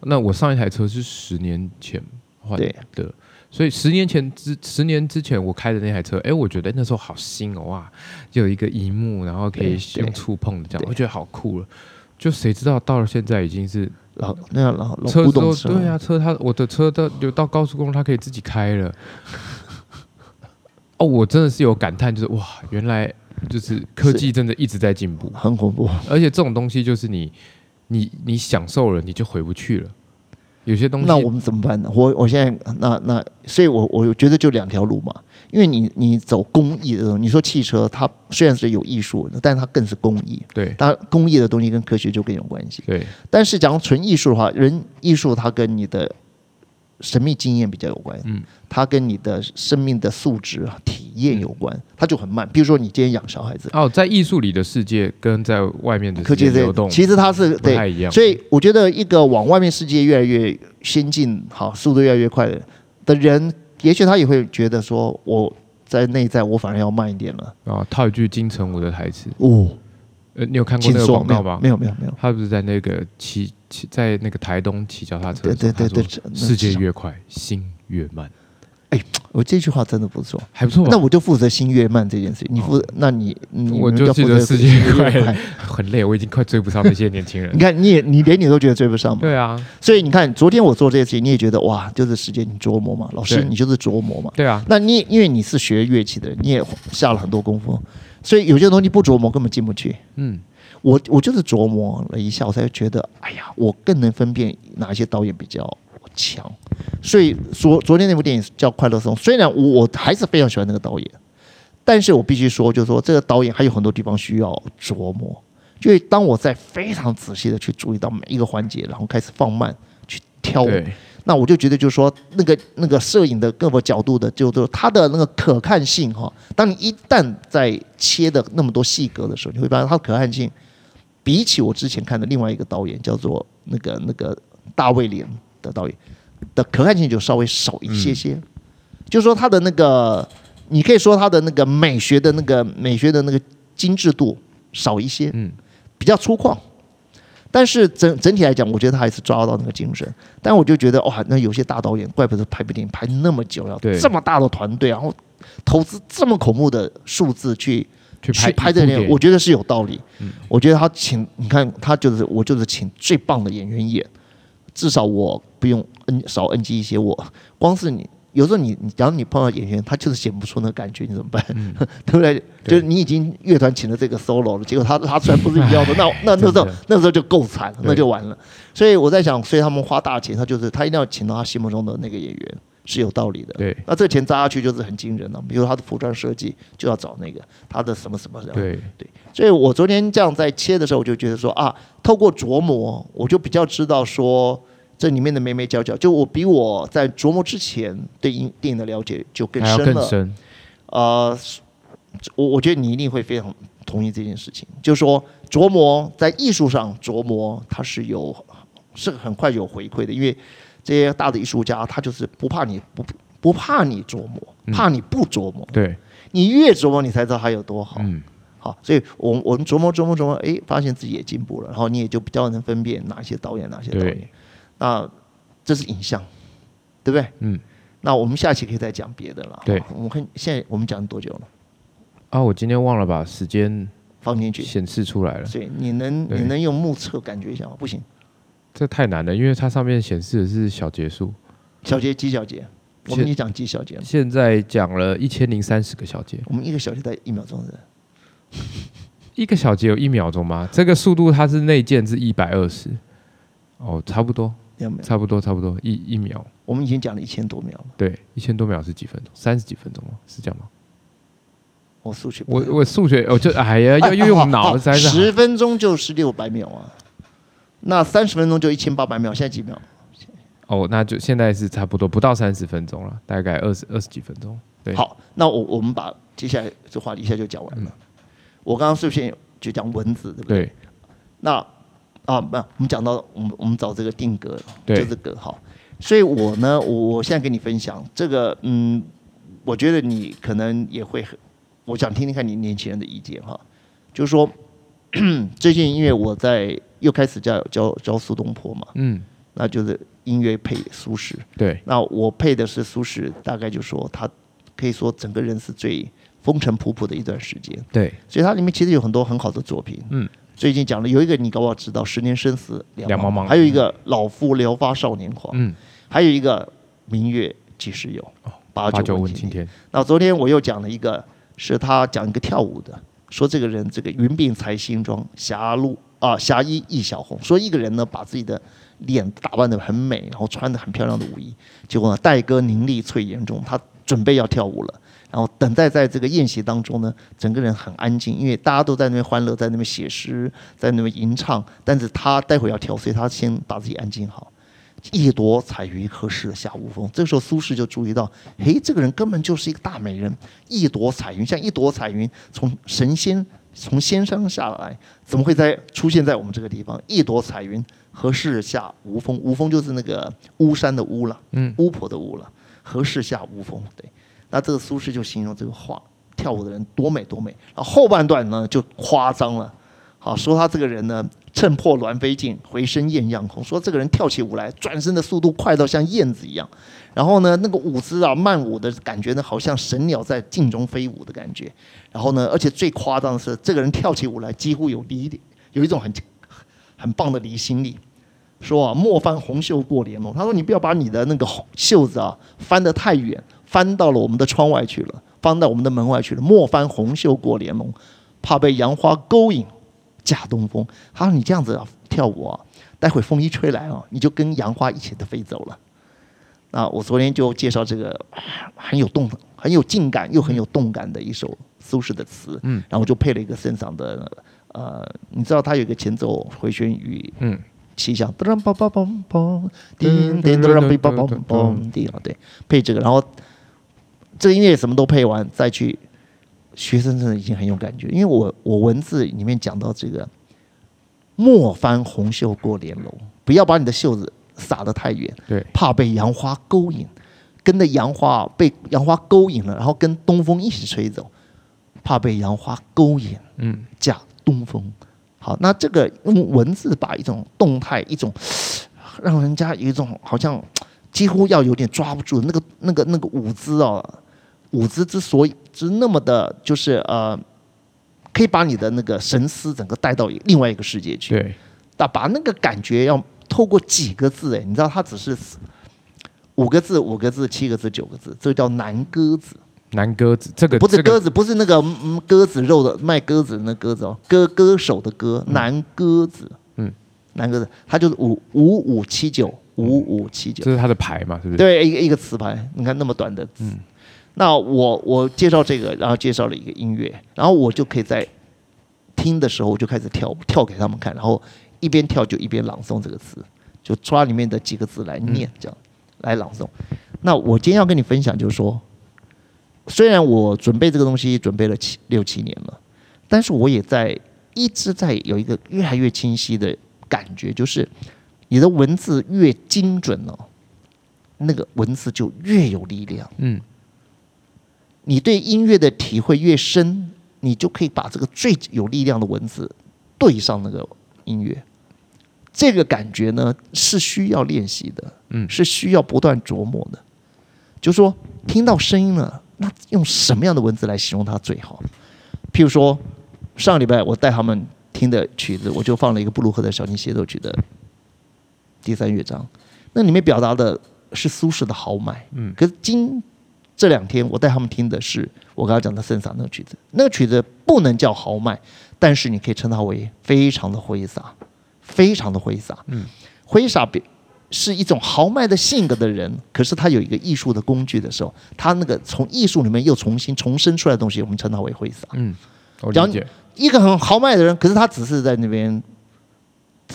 那我上一台车是10年前换的。对，所以10年之前我开的那台车，我觉得那时候好新哦，哇，就有一个萤幕，然后可以用触碰的这样，我觉得好酷了。就谁知道到了现在已经是老古董车，对啊，我的车到高速公路它可以自己开了。哦，我真的是有感叹，就是哇，原来就是科技真的一直在进步，很恐怖。而且这种东西就是你享受了，你就回不去了。有些东西，那我们怎么办呢？我现在所以我觉得就2条路嘛，因为你走工艺的时候，你说汽车它虽然是有艺术，但它更是工艺。对，它工艺的东西跟科学就更有关系。对，但是讲纯艺术的话，艺术它跟你的神秘经验比较有关，它跟你的生命的素质体验有关，它就很慢。比如说你今天养小孩子，在艺术里的世界跟在外面的世界流动，其实它是不太一样。所以我觉得一个往外面世界越来越先进，好，速度越来越快的人，也许他也会觉得说，我在内在我反而要慢一点了。套一句金城武的台词哦。你有看过那个广告吗？没有。他不是在那个在那个台东骑脚踏车的时候，对，世界越快，心越慢。哎，我这句话真的不错，还不错吧。那我就负责新月漫这件事情，你负责，那你我就记得世界快很累，我已经快追不上那些年轻人。你看，你连你都觉得追不上嘛？对啊。所以你看，昨天我做这些事情，你也觉得哇，就是时间你琢磨嘛，老师你就是琢磨嘛。对啊。那你因为你是学乐器的人，你也下了很多功夫，所以有些东西不琢磨根本进不去。嗯。我就是琢磨了一下，我才觉得，哎呀，我更能分辨哪一些导演比较强。所以昨天那部电影叫《快乐颂》，虽然我还是非常喜欢那个导演，但是我必须说，就是说这个导演还有很多地方需要琢磨。因为当我在非常仔细的去注意到每一个环节，然后开始放慢去挑，那我就觉得就是说，那个摄影的各个角度的，就是它的那个可看性哈。当你一旦在切的那么多细格的时候，你会发现它的可看性。比起我之前看的另外一个导演叫做那个大卫连的导演的可看性就稍微少一些些，就是说他的那个你可以说他的那个美学的那个精致度少一些，比较粗犷，但是整体来讲，我觉得他还是抓到那个精神。但我就觉得哇，那有些大导演怪不得拍部电影拍那么久了，这么大的团队，然后投资这么恐怖的数字去拍这点，我觉得是有道理。我觉得他请你看，他就是我就是请最棒的演员演，至少我不用少 NG 一些。我光是你有时候你假如你碰到演员，他就是显不出那感觉，你怎么办？对不对？就是你已经乐团请了这个 solo 了，结果他虽然不是你要的，那时候就够惨了，那就完了。所以我在想，所以他们花大钱，他一定要请到他心目中的那个演员。是有道理的，对。那这个钱砸下去就是很惊人了，比如他的服装设计就要找那个他的什么什么的，对。所以我昨天这样在切的时候，我就觉得说啊，透过琢磨，我就比较知道说这里面的眉眉角角，就我比我在琢磨之前对电影的了解就更深了，还要更深。我觉得你一定会非常同意这件事情，就是说琢磨在艺术上琢磨，它是很快有回馈的，因为。这些大的艺术家，他就是不怕你琢磨，怕你不琢磨。对，你越琢磨，你才知道他有多好。好，所以我们琢磨，哎，发现自己也进步了，然后你也就比较能分辨哪些导演。那这是影像，对不对？那我们下期可以再讲别的了。对，现在我们讲多久了？啊，我今天忘了把时间放进去，显示出来了。所以你能用目测感觉一下吗？不行。这太难了，因为它上面显示的是小节数，小节几小节？我们已经讲几小节了？现在讲了1030个小节，我们一个小节在1秒钟是？一个小节有1秒钟吗？这个速度它是内建是120，哦，差不多一秒。我们已经讲了1000多秒了，对，1000多秒是几分钟？30几分钟吗？是这样吗？我数学，我数学，我就哎呀，要用脑子。10分钟就是600秒啊。那30分钟就1800秒，现在几秒？哦，那就现在是差不多不到30分钟了，大概20几分钟。对，好，那我们把接下来这话题一下就讲完了。我刚刚是不是就讲文字，对不对？对。那啊，我们讲到我们找这个定格，就这个好。所以我呢，我现在跟你分享这个，我觉得你可能也会，我想听听看你年轻人的意见哈。就是说，最近因为我在。又开始教苏东坡嘛，那就是音乐配苏轼，对，那我配的是苏轼，大概就说他可以说整个人是最风尘仆仆的一段时间，对，所以它里面其实有很多很好的作品，最近讲了有一个你搞不好知道，10年生死两茫茫，还有一个老夫聊发少年狂，还有一个明月几时有，89问青天。那昨天我又讲了一个，是他讲一个跳舞的，说这个人这个云鬓才新妆，侠衣亦小红。说一个人呢，把自己的脸打扮得很美，然后穿得很漂亮的舞衣，结果呢，待歌凝丽翠眼中，他准备要跳舞了。然后等待在这个宴席当中呢，整个人很安静，因为大家都在那边欢乐，在那边写诗，在那边吟唱。但是他待会要跳，所以他先把自己安静好。一朵彩云何时下无风？这个时候苏轼就注意到，嘿，这个人根本就是一个大美人。一朵彩云，像一朵彩云从神仙。从仙山下来，怎么会出现在我们这个地方？一朵彩云何时下无风？无风就是那个巫山的巫了，巫婆的巫了。何时下无风？对，那这个苏轼就形容这个画跳舞的人多美多美。然后后半段呢就夸张了，好说他这个人呢趁破鸾飞尽，回身雁样空。说这个人跳起舞来，转身的速度快到像燕子一样。然后呢，那个舞姿啊，慢舞的感觉呢，好像神鸟在镜中飞舞的感觉。然后呢，而且最夸张的是，这个人跳起舞来几乎有一种很棒的离心力。说啊，莫翻红袖过帘幕。他说你不要把你的那个袖子啊翻得太远，翻到了我们的窗外去了，翻到我们的门外去了。莫翻红袖过帘幕，怕被杨花勾引。假东风，他说你这样子跳舞啊，待会风一吹来啊，你就跟杨花一起的飞走了。那我昨天就介绍这个很有劲感又很有动感的一首苏轼的词，然后我就配了一个声响的，你知道它有一个前奏回旋与七响，对，配这个，然后这个音乐什么都配完再去。学生真的已经很有感觉，因为我文字里面讲到这个莫翻红袖过帘幕，不要把你的袖子撒得太远，对，怕被杨花勾引，跟着杨花被杨花勾引了，然后跟东风一起吹走，怕被杨花勾引，假东风。好，那这个用文字把一种动态，一种让人家有一种好像几乎要有点抓不住的那个舞姿啊。舞姿之所以是那么的，就是可以把你的那个神思整个带到另外一个世界去。对，把那个感觉要透过几个字，你知道它只是5个字、5个字、7个字、9个字，这叫南鸽子。南鸽子，这个不是鸽子，不是那个鸽子肉的卖鸽子的那鸽子哦，歌手的鸽，南鸽子。南鸽子，它就是55795579，这是它的牌嘛，是不是？对，一个词牌，你看那么短的字。那我介绍这个，然后介绍了一个音乐，然后我就可以在听的时候我就开始跳给他们看，然后一边跳就一边朗诵这个词，就抓里面的几个字来念，这样来朗诵。那我今天要跟你分享就是说，虽然我准备这个东西准备了6、7年了，但是我也在一直在有一个越来越清晰的感觉，就是你的文字越精准哦，那个文字就越有力量。你对音乐的体会越深，你就可以把这个最有力量的文字对上那个音乐。这个感觉呢是需要练习的，是需要不断琢磨的。就是说听到声音了，那用什么样的文字来形容它最好？譬如说上礼拜我带他们听的曲子，我就放了一个布鲁克的小提琴协奏曲的第3乐章，那里面表达的是苏轼的豪迈。可是这2天我带他们听的是我刚刚讲的圣桑那个曲子，那个曲子不能叫豪迈，但是你可以称它为非常的挥洒，非常的挥洒。挥洒是一种豪迈的性格的人，可是他有一个艺术的工具的时候，他那个从艺术里面又重生出来的东西，我们称它为挥洒。我理解。一个很豪迈的人，可是他只是在那边，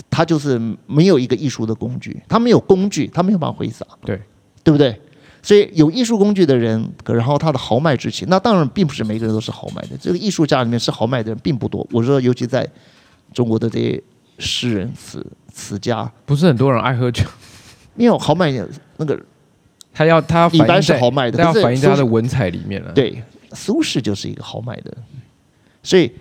他就是没有一个艺术的工具，他没有工具，他没有办法挥洒。对不对？所以有艺术工具的人，然后他的豪迈之气，那当然并不是每个人都是豪迈的。这个艺术家里面是豪迈的人并不多。我说，尤其在中国的这些诗人、词家，不是很多人爱喝酒。没有豪迈那个，他要李白是豪迈的，他要反映在他的文采里面了。对，苏轼就是一个豪迈的人。所以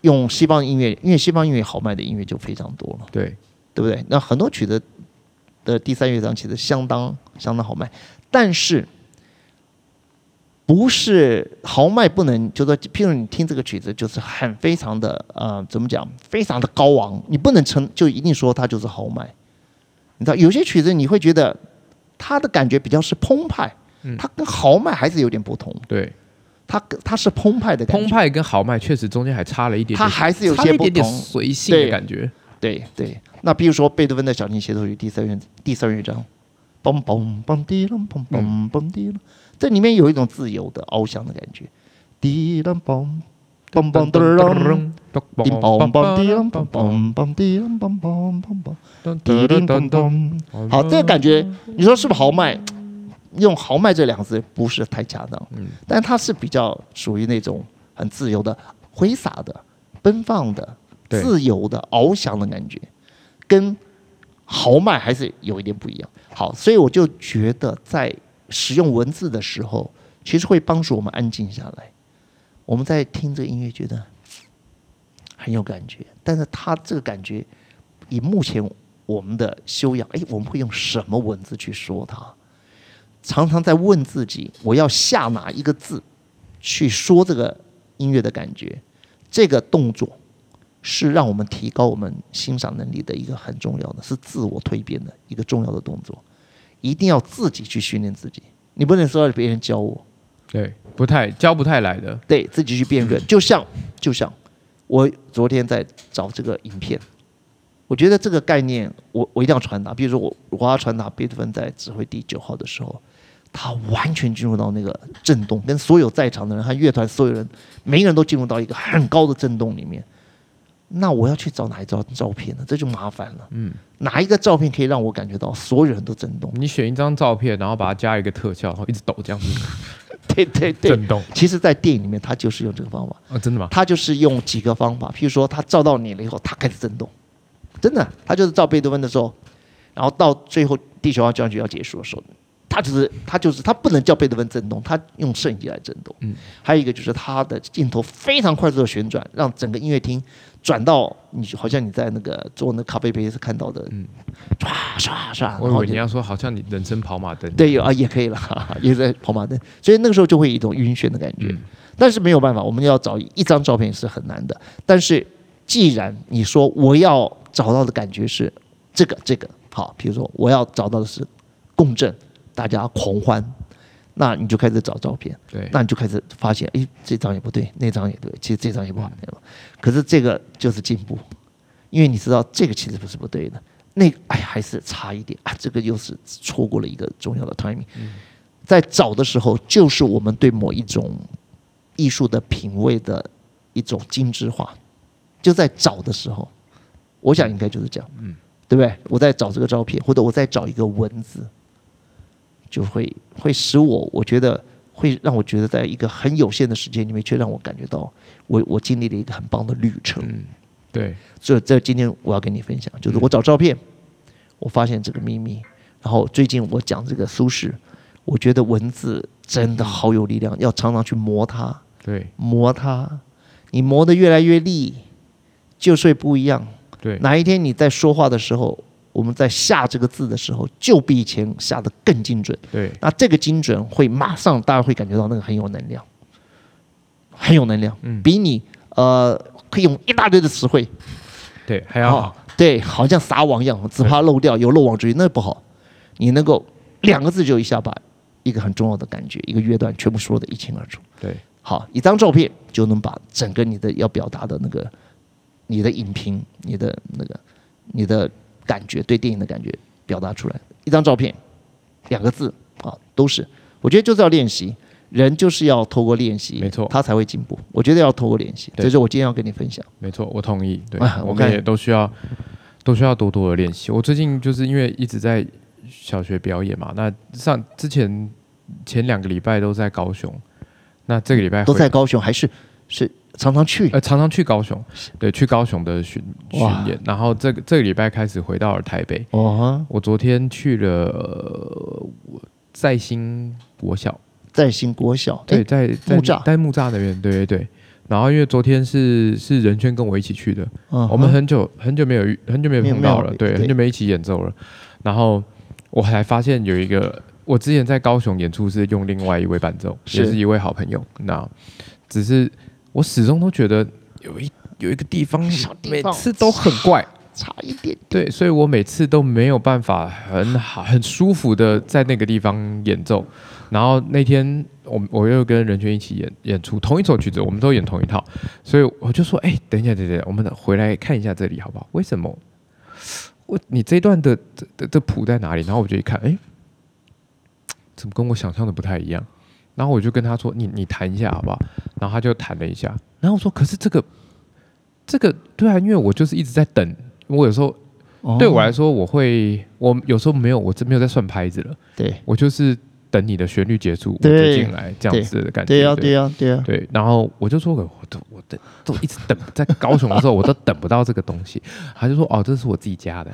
用西方音乐，因为西方音乐豪迈的音乐就非常多了。对不对？那很多曲子的第3乐章其实相当豪迈。但是不是豪迈不能，就说譬如你听这个曲子就是很非常的怎么讲，非常的高昂，你不能就一定说它就是豪迈。你知道有些曲子你会觉得它的感觉比较是澎湃，它跟豪迈还是有点不同。对，它是澎湃的感觉，澎湃跟豪迈确实中间还差了一点，它还是有些不同，差了一点点随性的感觉。对，那比如说贝多芬的小提琴协奏曲第3乐章。嘣嘣嘣滴啷嘣嘣嘣滴啷，这里面有一种自由的翱翔的感觉。滴啷嘣嘣嘣滴啷，滴嘣嘣滴啷嘣嘣嘣滴啷嘣嘣嘣嘣，滴啷嘣嘣。好，这个感觉，你说是不是豪迈？用豪迈这2个字不是太恰当，但它是比较属于那种很自由的、挥洒的、奔放的、自由的、翱翔的感觉，跟豪迈还是有一点不一样。好，所以我就觉得在使用文字的时候，其实会帮助我们安静下来。我们在听这个音乐，觉得很有感觉，但是它这个感觉以目前我们的修养，我们会用什么文字去说它？常常在问自己，我要下哪一个字去说这个音乐的感觉？这个动作是让我们提高我们欣赏能力的一个很重要的，是自我蜕变的一个重要的动作。一定要自己去训练自己，你不能说别人教我，对，教不太来的，对自己去辨认。就像我昨天在找这个影片，我觉得这个概念我一定要传达。比如说我要传达贝多芬在指挥第9号的时候，他完全进入到那个震动，跟所有在场的人和乐团所有人，每一个人都进入到一个很高的震动里面。那我要去找哪一张照片呢？这就麻烦了。哪一个照片可以让我感觉到所有人都震动？你选一张照片，然后把它加一个特效，然后一直抖这样子。对，震动。其实，在电影里面，他就是用这个方法。啊，真的吗？他就是用几个方法，譬如说，他照到你了以后，他开始震动。真的，他就是照贝多芬的时候，然后到最后第9号交响曲要结束的时候，他不能叫贝多芬震动，他用摄影机来震动。还有一个就是他的镜头非常快速的旋转，让整个音乐厅转到你，好像你在那个做那咖啡杯是看到的，唰唰唰。我以为你要说好像你人生跑马灯。对，也可以了，也在跑马灯，所以那个时候就会有一种晕眩的感觉。但是没有办法，我们要找一张照片是很难的。但是既然你说我要找到的感觉是这个好，比如说我要找到的是共振。大家狂欢，那你就开始找照片，那你就开始发现，这张也不对，那张也对，其实这张也不好，可是这个就是进步，因为你知道这个其实不是不对的，那个还是差一点啊，这个又是错过了一个重要的 timing。在找的时候，就是我们对某一种艺术的品味的一种精致化，就在找的时候，我想应该就是这样，对不对？我在找这个照片，或者我在找一个文字。就会使我觉得会让我觉得在一个很有限的时间里面，却让我感觉到我经历了一个很棒的旅程。对，所以在今天我要跟你分享，就是我找照片，我发现这个秘密，然后最近我讲这个苏轼，我觉得文字真的好有力量，要常常去磨它。对，磨它，你磨得越来越利，就是不一样。对，哪一天你在说话的时候。我们在下这个字的时候，就比以前下得更精准。对，那这个精准会马上大家会感觉到那个很有能量，很有能量，比你可以用一大堆的词汇，对，还要好，对，好像撒网一样，只怕漏掉，有漏网之鱼，那不好。你能够两个字就一下把一个很重要的感觉，一个乐段全部说得一清二楚。对，好，一张照片就能把整个你的要表达的那个，你的影评，你的那个，你的。感觉对电影的感觉表达出来，一张照片，两个字啊，都是。我觉得就是要练习，人就是要透过练习，没错，他才会进步。我觉得要透过练习，这是我今天要跟你分享。没错，我同意。对，我们也都需要多多的练习。我最近就是因为一直在小学表演嘛，那前2个礼拜都在高雄，那这个礼拜都在高雄，还是。常常去高雄，对，去高雄的巡演，然后这个礼拜开始回到了台北。我昨天去了在新国小，对，在木栅那边，对。然后因为昨天是仁轩跟我一起去的，我们很久没有碰到了，对，很久没一起演奏了。然后我还发现有一个，我之前在高雄演出是用另外一位伴奏，也是一位好朋友，那只是。我始终都觉得有一个地方每次都很怪，差一点。对，所以我每次都没有办法很好、很舒服的在那个地方演奏。然后那天我又跟仁轩一起演出同一首曲子，我们都演同一套，所以我就说：“等一下，我们回来看一下这里好不好？为什么你这一段的谱在哪里？”然后我就一看，怎么跟我想象的不太一样？然后我就跟他说：“你弹一下好不好？”然后他就弹了一下。然后我说：“可是这个对啊，因为我就是一直在等。我有时候对我来说，我有时候没有，我真没有在算拍子了。对，我就是等你的旋律结束，我就进来这样子的感觉。对啊。对，然后我就说：我都一直等，在高雄的时候我都等不到这个东西。他就说：这是我自己加的。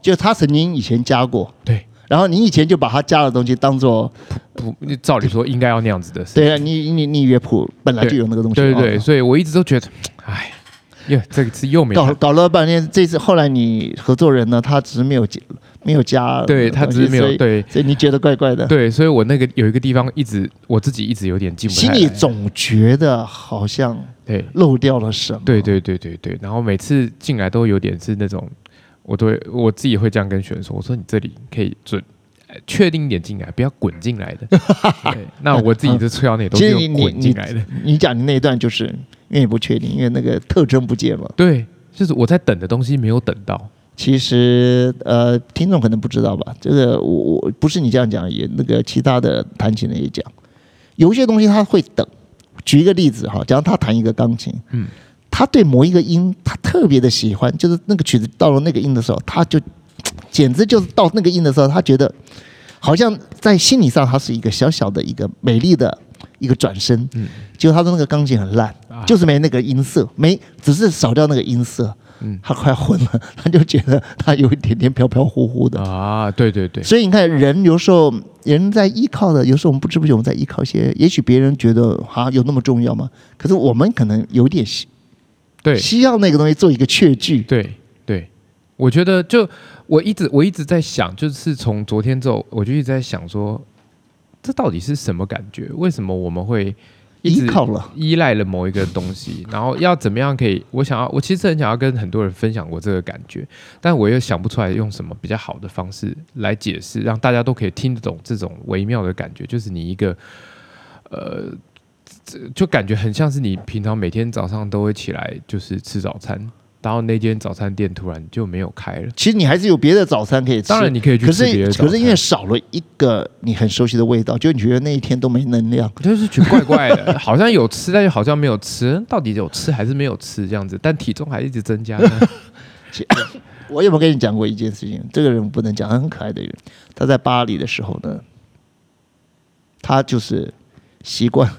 就是他曾经以前加过。对。”然后你以前就把他加的东西当做谱，照理说应该要那样子的。对啊，你以为谱本来就有那个东西。对，所以我一直都觉得，这次又没搞了半天。这次后来你合作人呢，他只是没有加，对他只是没有对，所以你觉得怪怪的。对，所以我那个有一个地方一直我自己一直有点进不太来，心里总觉得好像漏掉了什么。对对对对对，然后每次进来都有点是那种，我自己会这样跟学员说，我说你这里可以准。确定一点进来，不要滚进来的。那我自己就吹到那都是滚进来的。你讲的那一段就是因为你不确定，因为那个特征不见了。对，就是我在等的东西没有等到。其实听众可能不知道吧，这个我不是你这样讲，也那个其他的弹琴人也讲，有些东西他会等。举一个例子哈，假如他弹一个钢琴，他对某一个音他特别的喜欢，就是那个曲子到了那个音的时候，他就。简直就是到那个音的时候，他觉得好像在心理上，他是一个小小的一个美丽的一个转身。结果他的那个钢琴很烂，就是没那个音色，只是少掉那个音色。他快昏了，他就觉得他有一点点飘飘忽忽的啊。对对对。所以你看，人有时候人在依靠的，有时候我们不知不觉我们在依靠一些，也许别人觉得啊有那么重要吗？可是我们可能有点需要那个东西做一个确据。对对，我觉得就。我一直在想，就是从昨天之后，我就一直在想说，这到底是什么感觉？为什么我们会一直依赖了某一个东西？然后要怎么样可以？我其实很想要跟很多人分享过这个感觉，但我又想不出来用什么比较好的方式来解释，让大家都可以听得懂这种微妙的感觉。就是你一个就感觉很像是你平常每天早上都会起来，就是吃早餐。然后那间早餐店突然就没有开了。其实你还是有别的早餐可以吃，当然你可以去吃别的早餐。可是因为少了一个你很熟悉的味道，就你觉得那一天都没能量，就是觉得怪怪的，好像有吃，但又好像没有吃，到底有吃还是没有吃这样子？但体重还一直增加呢。我有没有跟你讲过一件事情？这个人我不能讲，他很可爱的人。他在巴黎的时候呢，他就是习惯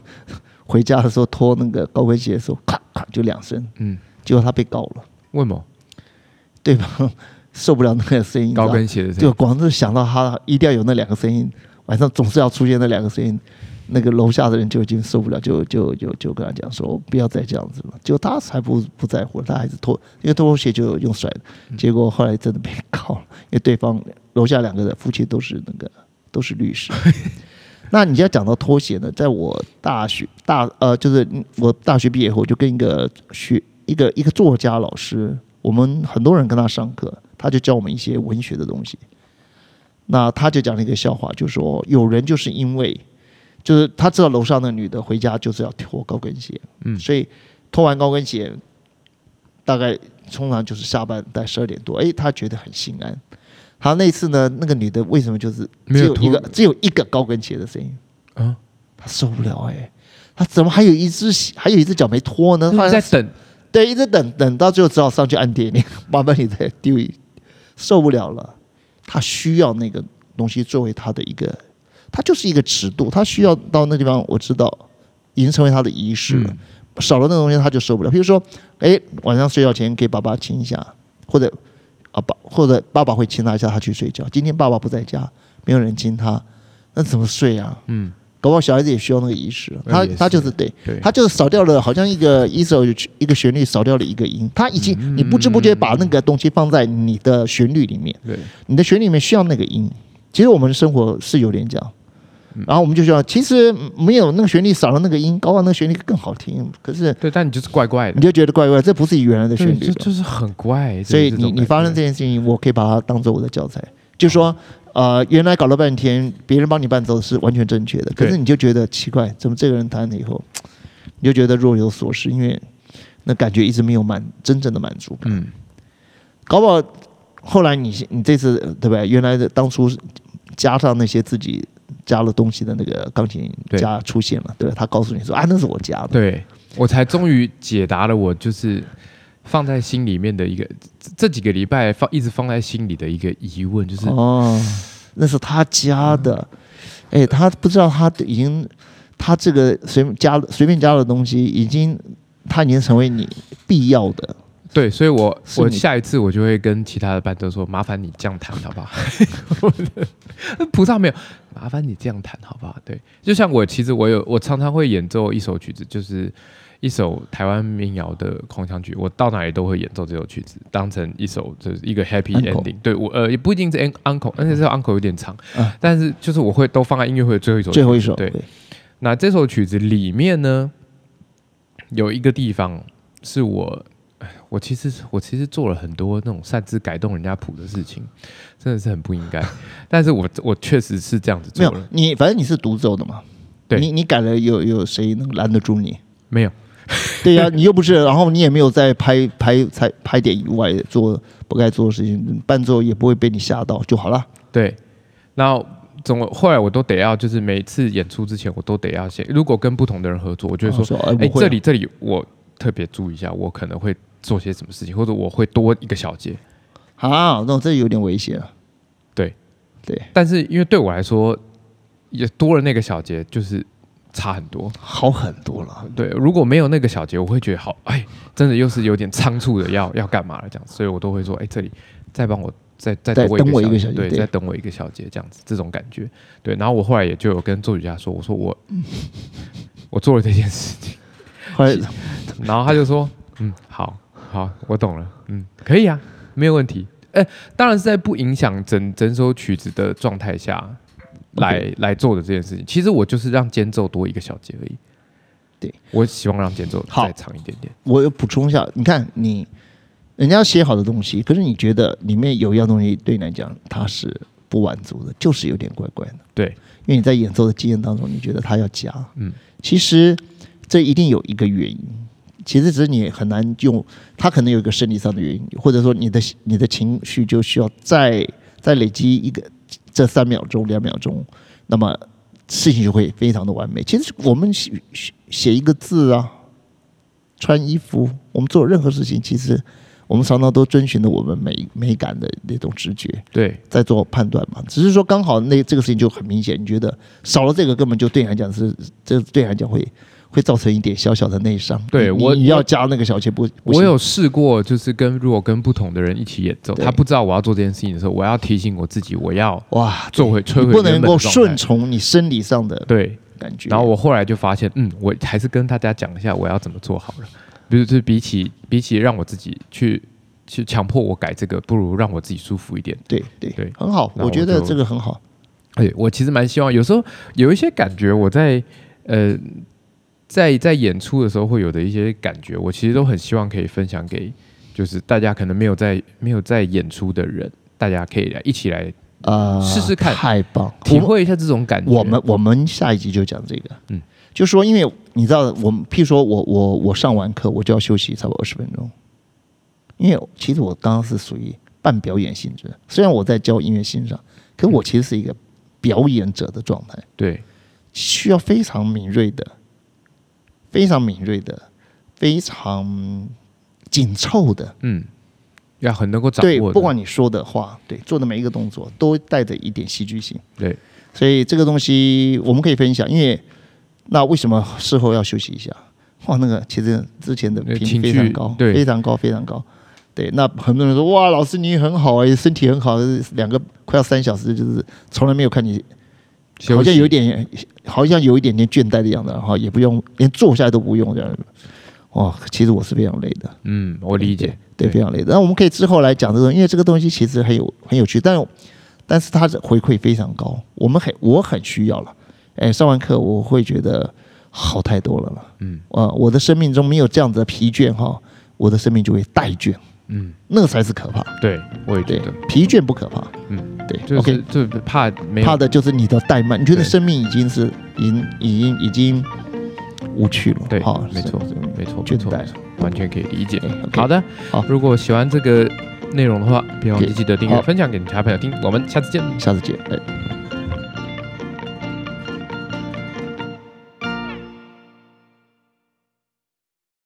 回家的时候脱那个高跟鞋的时候，咔咔就两声，结果他被告了。为什么？对吧？受不了那个声音，高跟鞋的声音，就光是想到他一定要有那两个声音，晚上总是要出现那两个声音，那个楼下的人就已经受不了，就跟他讲说不要再这样子了。结果他还不在乎，他还是脱，因为脱鞋就用甩的。结果后来真的被告了，因为对方楼下两个人夫妻都是律师。那你要讲到脱鞋呢，在我就是我大学毕业后就跟一个作家老师，我们很多人跟他上课，他就教我们一些文学的东西。那他就讲了一个笑话，就说有人就是因为，就是他知道楼上的女的回家就是要脱高跟鞋，所以脱完高跟鞋，大概通常就是下班在12点多，他觉得很心安。他那次呢，那个女的为什么就是只有一个高跟鞋的声音啊？他受不了他怎么还有一只脚没脱呢？他在等。对，一直等到最后只好上去按电铃，慢慢你再丢一，受不了了。他需要那个东西作为他的一个，他就是一个尺度，他需要到那地方，我知道已经成为他的仪式了。少了那个东西他就受不了。比如说，晚上睡觉前给爸爸亲一下，或者爸爸会亲他一下，他去睡觉。今天爸爸不在家，没有人亲他，那怎么睡啊？搞不好小孩子也需要那个仪式，他就是他就是少掉了，好像一个旋律少掉了一个音，他已经你不知不觉把那个东西放在你的旋律里面，你的旋律里面需要那个音。其实我们的生活是有点这样，然后我们就说，其实没有那个旋律少了那个音，搞不好那个旋律更好听。可是对，但你就是怪怪的，你就觉得怪怪，这不是原来的旋律，就是很怪。所以你发生这件事情，我可以把它当做我的教材，就说。原来搞了半天，别人帮你伴奏是完全正确的，可是你就觉得奇怪，怎么这个人弹了以后，你就觉得若有所失，因为那感觉一直没有真正的满足感。搞不好后来你这次对不对？原来的当初加上那些自己加了东西的那个钢琴家出现了，对吧？他告诉你说那是我加的，对我才终于解答了我就是放在心里面的一个。这几个礼拜一直放在心里的一个疑问就是，那是他加的，他不知道他这个随便加的东西已经成为你必要的。对，所以我下一次我就会跟其他的伴奏说，麻烦你这样弹好不好？菩萨没有，麻烦你这样弹好不好？对，就像我其实我常常会演奏一首曲子，就是。一首台湾民谣的狂想曲，我到哪里都会演奏这首曲子，当成一首就是一个 happy ending。对我也不一定是 uncle， 而且这首 uncle 有点长，但是就是我会都放在音乐会的最后一首曲子。最后一首，对。那这首曲子里面呢，有一个地方是我其实做了很多那种擅自改动人家谱的事情，真的是很不应该。但是我确实是这样子做了。没有你，反正你是独奏的嘛。对，你改了有谁能拦得住你？没有。对呀、啊，你又不是，然后你也没有在拍点以外做不该做的事情，伴奏也不会被你吓到就好了。对，然后后来我都得要，就是每次演出之前我都得要写，如果跟不同的人合作，我就会说，哎、这里我特别注意一下，我可能会做些什么事情，或者我会多一个小节。啊，那这有点危险了。对，但是因为对我来说，也多了那个小节，就是差很多，好很多了。对，如果没有那个小节，我会觉得好，哎，真的又是有点仓促的要干嘛了这样，所以我都会说，哎，这里再帮我再等我一个小节，对，再等我一个小节这样子，这种感觉。对，然后我后来也就有跟作曲家说，我说我做了这件事情，然后他就说，嗯，好，我懂了，嗯，可以啊，没有问题。哎，当然是在不影响整首曲子的状态下。来做的这件事情，其实我就是让间奏多一个小节而已。对，我希望让间奏再长一点点。我又补充一下，你看人家写好的东西，可是你觉得里面有一样东西对你来讲它是不满足的，就是有点怪怪的。对，因为你在演奏的经验当中，你觉得它要加，其实这一定有一个原因。其实只是你很难用，它可能有一个生理上的原因，或者说你的情绪就需要再累积一个。这3秒钟、2秒钟，那么事情就会非常的完美。其实我们写一个字啊，穿衣服，我们做任何事情，其实我们常常都遵循了我们美感的那种直觉，对，在做判断嘛。只是说刚好这个事情就很明显，你觉得少了这个根本就对你来讲是，这对你来讲会造成一点小小的内伤。对，你要加那个小节不行。我有试过，就是如果跟不同的人一起演奏，他不知道我要做这件事情的时候，我要提醒我自己，我要做回摧毁原本的状态，你不能够顺从你生理上的感觉。然后我后来就发现，我还是跟大家讲一下我要怎么做好了。就是比起让我自己去强迫我改这个，不如让我自己舒服一点。对，很好，我觉得这个很好。对，我其实蛮希望，有时候有一些感觉，我在演出的时候会有的一些感觉，我其实都很希望可以分享给，就是大家可能没有在演出的人，大家可以一起来试试看，太棒，体会一下这种感觉。我们下一集就讲这个，就说因为你知道，我们譬如说我上完课我就要休息差不多20分钟，因为其实我刚刚是属于半表演性质，虽然我在教音乐欣赏，可我其实是一个表演者的状态，对，需要非常敏锐的，非常紧凑的，要很能够掌握的。对，不管你说的话，对，做的每一个动作都带着一点戏剧性。对，所以这个东西我们可以分享，因为那为什么事后要休息一下？哇，那个其实之前的评非常高，非常高，非常高。对，那很多人说哇，老师你很好哎，身体很好，2个快要3小时，就是从来没有看你。好像有一点点倦怠的样子，然后也不用连坐下来都不用这样。哦，其实我是非常累的。嗯，我理解，对，非常累的。那我们可以之后来讲这个，因为这个东西其实很有趣，但是它的回馈非常高，我很需要了。哎，上完课我会觉得好太多了了。我的生命中没有这样子的疲倦哈，我的生命就会怠倦。那才是可怕。对，我也觉得疲倦不可怕。对，就是怕的就是你的怠慢，你觉得生命已经无趣了。对，好，没错，倦怠，完全可以理解。好的，如果喜欢这个内容的话，别忘记记得订阅、分享给你其他朋友听。我们下次见，